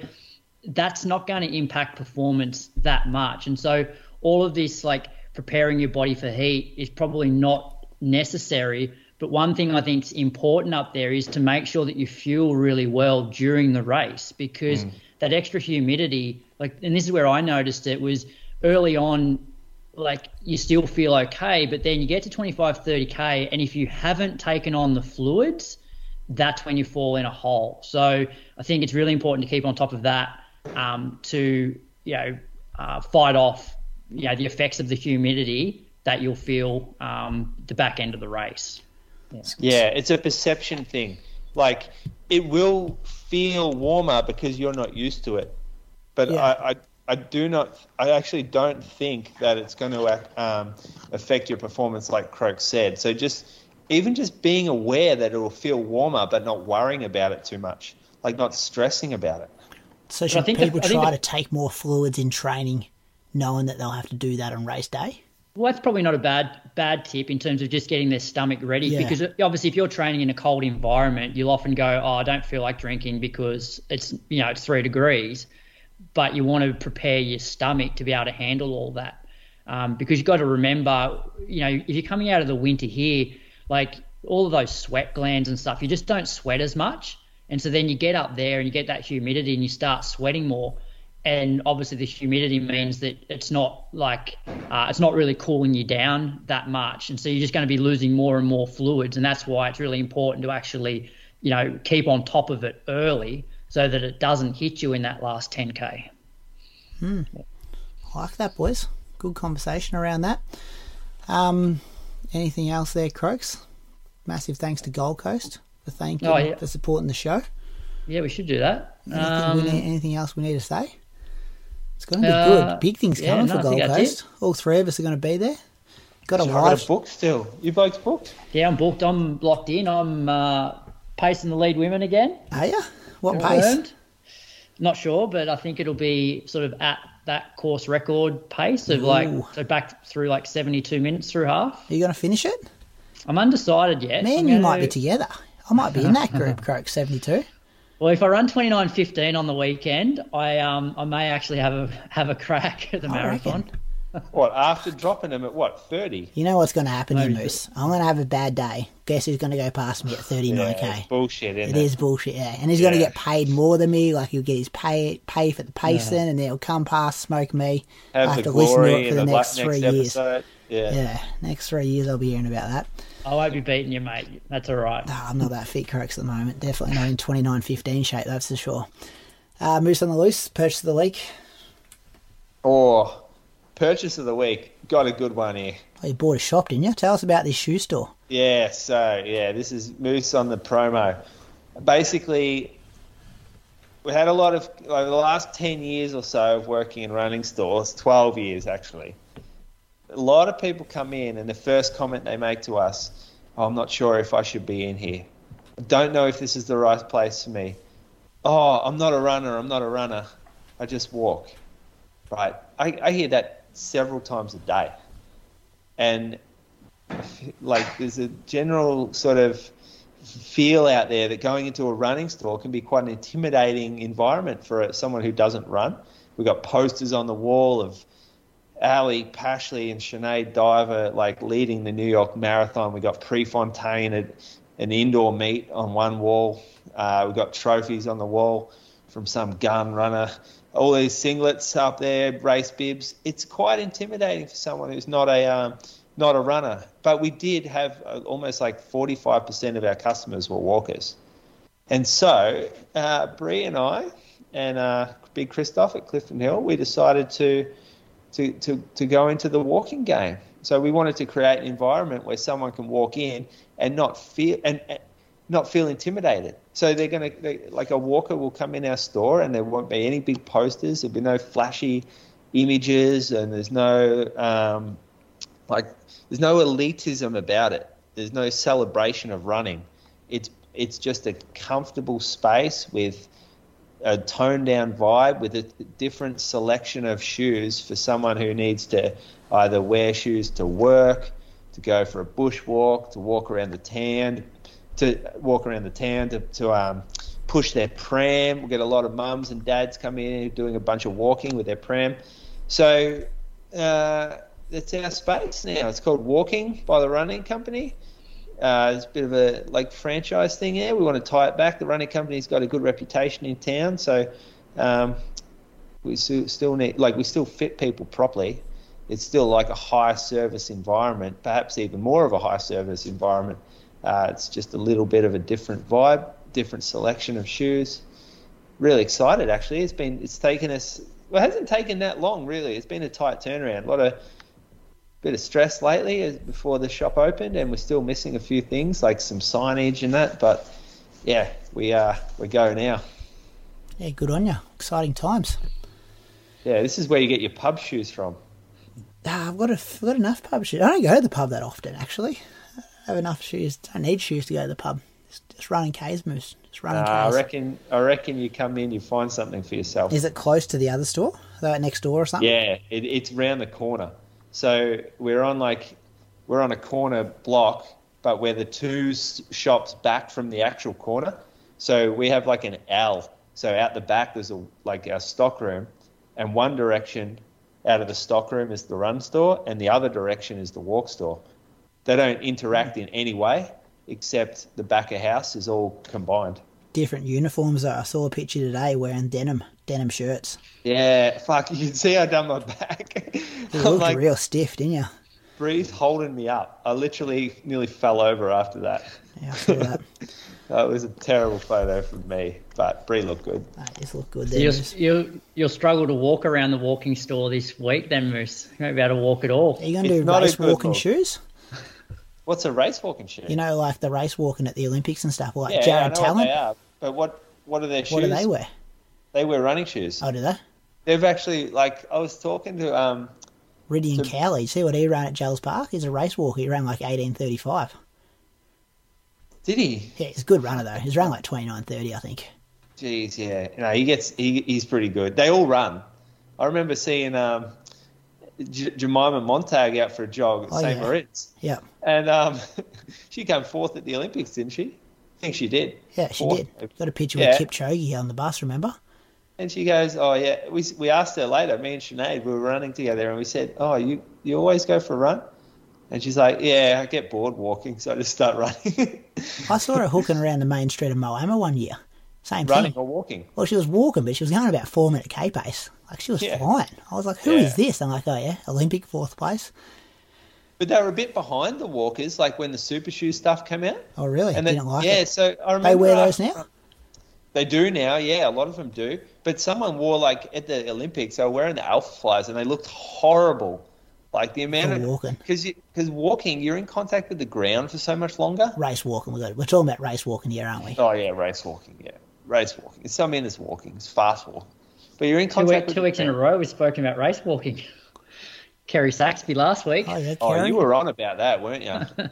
that's not going to impact performance that much. And so all of this, like preparing your body for heat, is probably not necessary. But one thing I think is important up there is to make sure that you fuel really well during the race because that extra humidity, like, and this is where I noticed it was early on, like you still feel okay, but then you get to 25, 30K, and if you haven't taken on the fluids, that's when you fall in a hole. So I think it's really important to keep on top of that to fight off, the effects of the humidity that you'll feel the back end of the race. Yeah, it's a perception thing. Like, it will feel warmer because you're not used to it. But yeah. I actually don't think that it's going to affect your performance, like Croak said. So even just being aware that it will feel warmer, but not worrying about it too much, like not stressing about it. So should people try to take more fluids in training, knowing that they'll have to do that on race day? Well, that's probably not a bad tip in terms of just getting their stomach ready because obviously if you're training in a cold environment, you'll often go, oh, I don't feel like drinking because it's, it's 3 degrees, but you want to prepare your stomach to be able to handle all that because you've got to remember, if you're coming out of the winter here, like all of those sweat glands and stuff, you just don't sweat as much. And so then you get up there and you get that humidity and you start sweating more. And obviously the humidity means that it's not like it's not really cooling you down that much. And so you're just going to be losing more and more fluids. And that's why it's really important to actually, keep on top of it early so that it doesn't hit you in that last 10K. I like that, boys. Good conversation around that. Anything else there, Croaks? massive thanks to Gold Coast for for supporting the show. Yeah, we should do that. Anything else we need to say? It's going to be good. Big things coming for Gold Coast. All three of us are going to be there. Got a book still. You blokes booked? Yeah, I'm booked. I'm locked in. I'm pacing the lead women again. Are you? What pace? Not sure, but I think it'll be sort of at that course record pace of back through 72 minutes through half. Are you going to finish it? I'm undecided yet. Man, you might be together. I might be in that group, Croak, 72. Well, if I run 29:15 on the weekend, I may actually have a crack at the marathon. What, after dropping him at what, 30? You know what's going to happen here, Moose? I'm going to have a bad day. Guess who's going to go past me at 39k? Yeah, it's bullshit, isn't it? It is bullshit, yeah. And he's going to get paid more than me. Like, he'll get his pay for the pace then, and then he'll come past, smoke me. I have to listen to it for the next 3 years. Yeah, next 3 years I'll be hearing about that. I won't be beating you, mate. That's all right. No, I'm not that fit, Croaks, at the moment. Definitely not in 29:15 shape, that's for sure. Moose on the loose, purchase of the week. Purchase of the week. Got a good one here. Oh, you bought a shop, didn't you? Tell us about this shoe store. Yeah, this is Moose on the promo. Basically, we had a lot of, over the last 10 years or so of working in running stores, 12 years actually, a lot of people come in and the first comment they make to us, I'm not sure if I should be in here. I don't know if this is the right place for me. Oh, I'm not a runner. I just walk. Right. I hear that several times a day. And there's a general sort of feel out there that going into a running store can be quite an intimidating environment for someone who doesn't run. We've got posters on the wall of Ali Pashley and Sinead Diver leading the New York Marathon. We got Prefontaine at an indoor meet on one wall. We've got trophies on the wall from some gun runner. All these singlets up there, race bibs. It's quite intimidating for someone who's not a runner. But we did have almost 45% of our customers were walkers. And so Bree and I and Big Christoph at Clifton Hill, we decided to go into the walking game. So we wanted to create an environment where someone can walk in and not feel intimidated. So they're going to a walker will come in our store and there won't be any big posters. There'll be no flashy images and there's no there's no elitism about it. There's no celebration of running. It's just a comfortable space with a toned down vibe with a different selection of shoes for someone who needs to either wear shoes to work, to go for a bush walk, to walk around the town. To push their pram. We'll get a lot of mums and dads come in doing a bunch of walking with their pram. So that's our space now. It's called Walking by the Running Company. It's a bit of a franchise thing there. We want to tie it back. The running company's got a good reputation in town, so we still need we still fit people properly. It's still a high service environment, perhaps even more of a high service environment. It's just a little bit of a different vibe, different selection of shoes. Really excited, actually. It hasn't taken that long, really. It's been a tight turnaround. A bit of stress lately before the shop opened, and we're still missing a few things, like some signage and that. But yeah, we go now. Yeah, good on you. Exciting times. Yeah, this is where you get your pub shoes from. I've got enough pub shoes. I don't go to the pub that often, actually. I have enough shoes. I need shoes to go to the pub. Just running K's, Moose. Just running K's. I reckon you come in, you find something for yourself. Is it close to the other store? Like next door or something? Yeah, it's round the corner. So we're on a corner block, but we're the two shops back from the actual corner. So we have an L. So out the back there's our stock room, and one direction out of the stock room is the run store, and the other direction is the walk store. They don't interact in any way, except the back of house is all combined. Different uniforms, though. I saw a picture today wearing denim shirts. Yeah, fuck, you can see how done my back. You looked real stiff, didn't you? Breeze holding me up. I literally nearly fell over after that. Yeah, I saw that. That was a terrible photo from me, but Bree looked good. Just looked good there. So you'll struggle to walk around the walking store this week then, Moose. You won't be able to walk at all. Are you going to do race walking shoes? What's a race walking shoe? You know, like the race walking at the Olympics and stuff, like Jared Talent. What they are, but what are their shoes? What do they wear? They wear running shoes. Oh, do they? They've actually, like, I was talking to Riddy and Cowley. See what he ran at Jells Park? He's a race walker. He ran like 18:35. Did he? Yeah, he's a good runner though. He's run like 29:30, I think. Jeez, yeah. No, he's pretty good. They all run. I remember seeing Jemima Montag out for a jog at St. Moritz. Yeah. And she came fourth at the Olympics, didn't she? I think she did. Yeah, she did. Got a picture with Kipchoge on the bus, remember? And she goes, oh, yeah. We asked her later, me and Sinead, we were running together, and we said, oh, you always go for a run? And she's like, yeah, I get bored walking, so I just start running. I saw her hooking around the main street of Moama one year. Same thing. Running or walking? Well, she was walking, but she was going about 4 minute K pace. Like, she was flying. I was like, who is this? I'm like, oh, yeah, Olympic fourth place. But they were a bit behind the walkers, like when the super shoe stuff came out. Oh, really? And didn't like it. Yeah, so I remember. They wear those now? They do now, yeah, a lot of them do. But someone wore, like, at the Olympics, they were wearing the Alpha Flies, and they looked horrible. Like, the amount of walking. Because walking, you're in contact with the ground for so much longer. Race walking. We're talking about race walking here, aren't we? Oh, yeah, race walking, yeah. Race walking. It's something that's walking. It's fast walking. But you're in contact with 2 weeks in a row, we've spoken about race walking. Kerry Saxby last week. Oh, yeah, you were on about that, weren't you?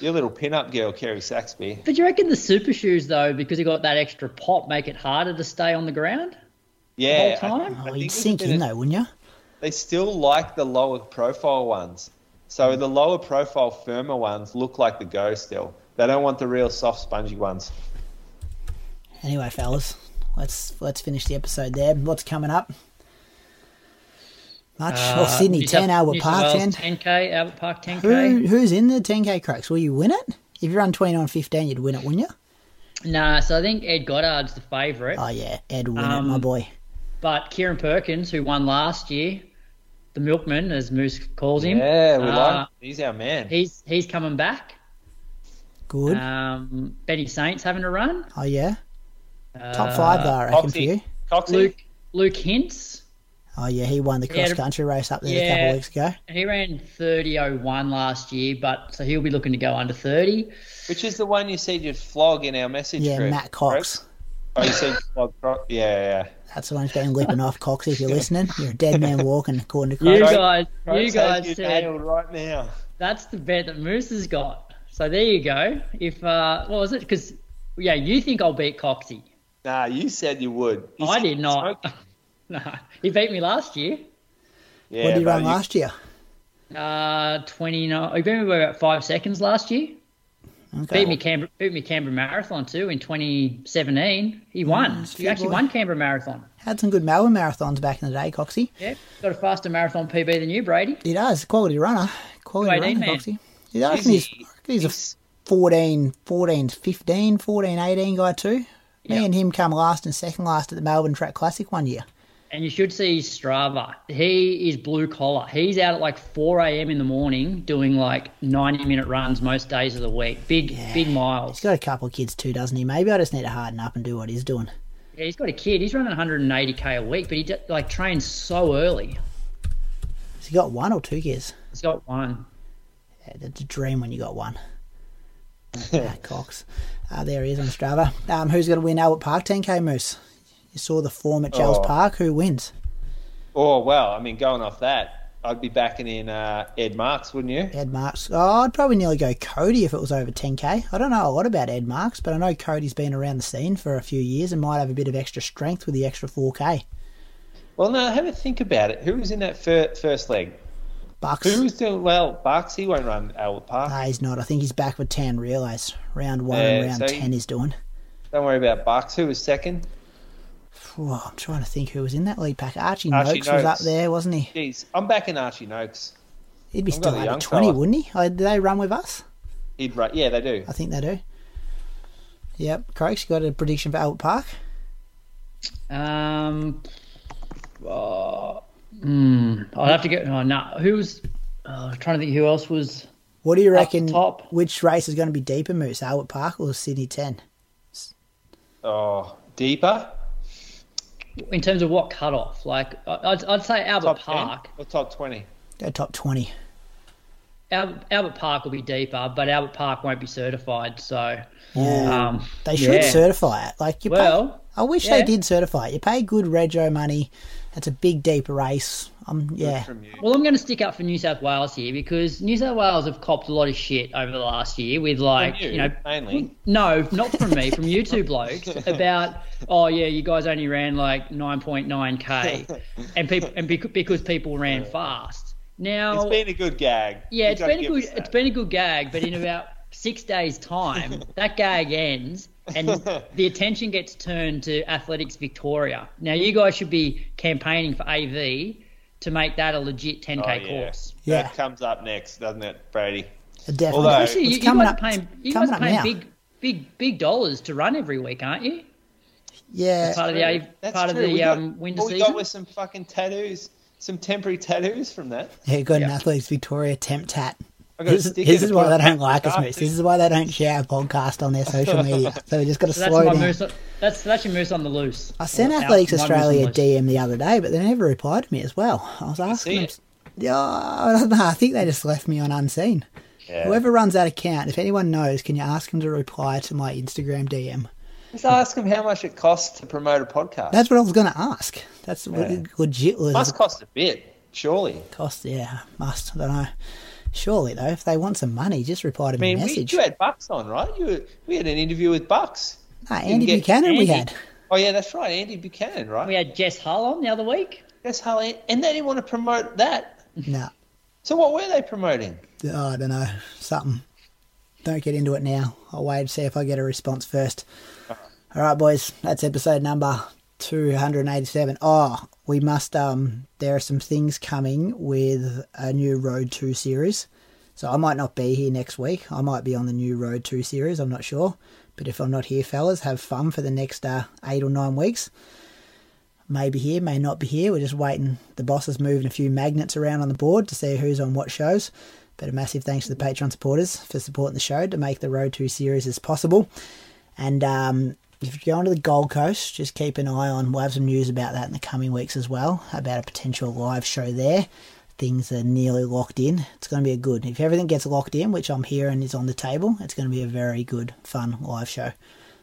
Your little pin-up girl, Kerry Saxby. But you reckon the super shoes, though, because you got that extra pop, make it harder to stay on the ground? Yeah. The whole time? You'd sink in, though, wouldn't you? They still like the lower profile ones. So the lower profile, firmer ones look like the Go still. They don't want the real soft, spongy ones. Anyway, fellas, let's finish the episode there. What's coming up? Much Sydney 10, Albert Park 10. 10K, Albert Park 10K. Who's in the 10K Croaks? Will you win it? If you run 29:15, you'd win it, wouldn't you? Nah, so I think Ed Goddard's the favourite. Oh, yeah, Ed win it, my boy. But Kieran Perkins, who won last year, the milkman, as Moose calls him. Yeah, we like him. He's our man. He's coming back. Good. Benny Saint's having a run. Oh, yeah. Top five, though, I reckon, for you. Coxie. Luke Hintz. Oh, yeah, he won the cross-country race up there a couple of weeks ago. He ran 30.01 last year, so he'll be looking to go under 30. Which is the one you said you'd flog in our message group. Yeah, Matt Cox. Oh, you said flog Cox. Yeah. That's the one who's been lipping off, Cox, if you're listening. You're a dead man walking, according to Cox. You guys said right now. That's the bet that Moose has got. So there you go. If what was it? Because, you think I'll beat Coxie. Nah, you said you would. I did not. No, he beat me last year. Yeah, what did he run last year? 29. He beat me by about 5 seconds last year. Okay. Beat me Canberra Marathon too in 2017. He won. He actually won Canberra Marathon. Had some good Melbourne marathons back in the day, Coxie. Yeah, got a faster marathon PB than you, Brady. He does. Quality runner. Coxie. He does. He's a 14, 18 guy too. Me and him come last and second last at the Melbourne Track Classic one year. And you should see Strava. He is blue collar. He's out at like 4 a.m. in the morning doing like 90-minute runs most days of the week. Big miles. He's got a couple of kids too, doesn't he? Maybe I just need to harden up and do what he's doing. Yeah, he's got a kid. He's running 180K a week, but he like trains so early. Has he got one or two kids? He's got one. Yeah, that's a dream when you got one. Cox. There he is on Strava. Who's going to win Albert Park 10K, Moose? You saw the form at Jells Park. Who wins? Oh, well, I mean, going off that, I'd be backing in Ed Marks, wouldn't you? Ed Marks. Oh, I'd probably nearly go Cody if it was over 10K. I don't know a lot about Ed Marks, but I know Cody's been around the scene for a few years and might have a bit of extra strength with the extra 4K. Well, no, have a think about it. Who was in that first leg? Bucks. Who's doing well? Bucks, he won't run Albert Park. No, he's not. I think he's back with 10 relays. Round 1 and round 10 he's doing. Don't worry about Bucks. Who was second? Oh, I'm trying to think who was in that lead pack. Archie Noakes was up there, wasn't he? Jeez, I'm backing Archie Noakes. He'd be still over 20, wouldn't he? Do they run with us? He'd run. Yeah, they do. I think they do. Yep. Croaks, you got a prediction for Albert Park? I'd have to get. Oh, no. I'm trying to think who else was. What do you reckon? Top? Which race is going to be deeper, Moose? Albert Park or Sydney 10? Oh, deeper? In terms of what cutoff? Like, I'd say Albert Park. Or top 20? Go top 20. Albert Park will be deeper, but Albert Park won't be certified. So yeah. They should certify it. Like you, I wish they did certify it. You pay good rego money. That's a big deep race. Well, I'm going to stick up for New South Wales here because New South Wales have copped a lot of shit over the last year with like, mainly. No, not from me, from you two blokes about, you guys only ran like 9.9K because people ran fast. Now it's been a good gag. Yeah, it's been a good gag, but in about 6 days' time, that gag ends. And the attention gets turned to Athletics Victoria. Now, you guys should be campaigning for AV to make that a legit 10K course. Yeah. That comes up next, doesn't it, Brady? Definitely. Although, you guys are paying big dollars to run every week, aren't you? Yeah. That's part of the winter season. We got with some fucking tattoos, some temporary tattoos from that. Yeah, you got an Athletics Victoria temp tat. This is why they don't like us, Moose. This is why they don't share our podcast on their social media. So we just got to slow down. That's your Moose on the loose. I sent Athletics Australia a DM the other day, but they never replied to me as well. I was asking them. I don't know. I think they just left me on unseen. Yeah. Whoever runs that account, if anyone knows, can you ask them to reply to my Instagram DM? Just ask them how much it costs to promote a podcast. That's what I was going to ask. That's legit. It must cost a bit, surely. I don't know. Surely, though, if they want some money, just reply to me a message. You had Bucks on, right? We had an interview with Bucks. Andy Buchanan we had. Oh, yeah, that's right. Andy Buchanan, right? We had Jess Hull on the other week. Jess Hull, and they didn't want to promote that. No. So what were they promoting? Oh, I don't know. Something. Don't get into it now. I'll wait and see if I get a response first. All right, boys, that's episode number 287. Oh, we must, there are some things coming with a new Road 2 series. So I might not be here next week. I might be on the new Road 2 series. I'm not sure. But if I'm not here, fellas, have fun for the next 8 or 9 weeks. May be here, may not be here. We're just waiting. The boss is moving a few magnets around on the board to see who's on what shows. But a massive thanks to the Patreon supporters for supporting the show to make the Road 2 series as possible. And, if you're going to the Gold Coast, just keep an eye on. We'll have some news about that in the coming weeks as well, about a potential live show there. Things are nearly locked in. It's going to be a good. If everything gets locked in, which I'm hearing is on the table, it's going to be a very good, fun live show.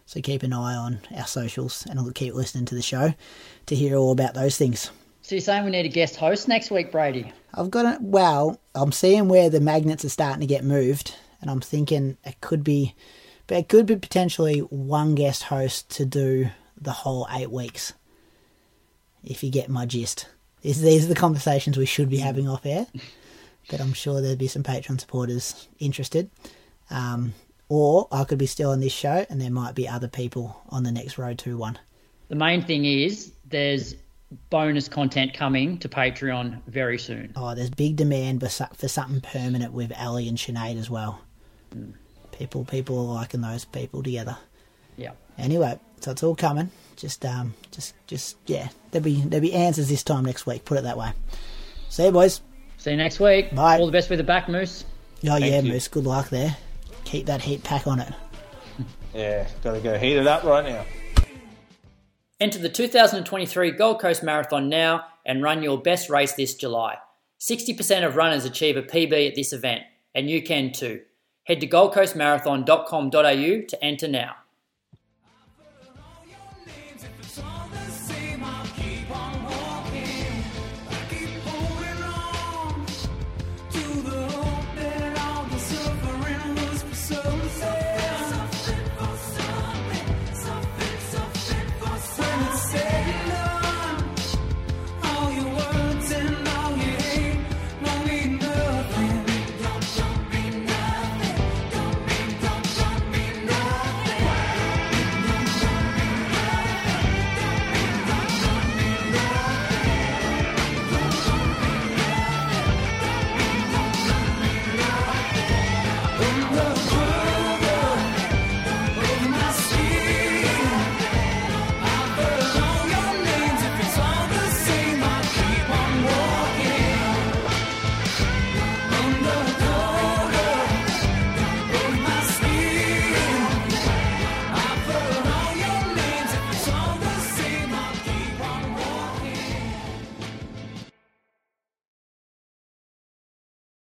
So keep an eye on our socials and I'll keep listening to the show to hear all about those things. So you're saying we need a guest host next week, Brady? I'm seeing where the magnets are starting to get moved and I'm thinking it could be... But it could be potentially one guest host to do the whole 8 weeks, if you get my gist. These are the conversations we should be having off air, but I'm sure there'd be some Patreon supporters interested. Or I could be still on this show and there might be other people on the next Road 2 one. The main thing is there's bonus content coming to Patreon very soon. Oh, there's big demand for something permanent with Ali and Sinead as well. Mm. People are liking those people together. Yeah. Anyway, so it's all coming. There'll be answers this time next week. Put it that way. See you, boys. See you next week. Bye. All the best with the back, Moose. Moose. Good luck there. Keep that heat pack on it. Yeah, gotta go heat it up right now. Enter the 2023 Gold Coast Marathon now and run your best race this July. 60% of runners achieve a PB at this event, and you can too. Head to goldcoastmarathon.com.au to enter now.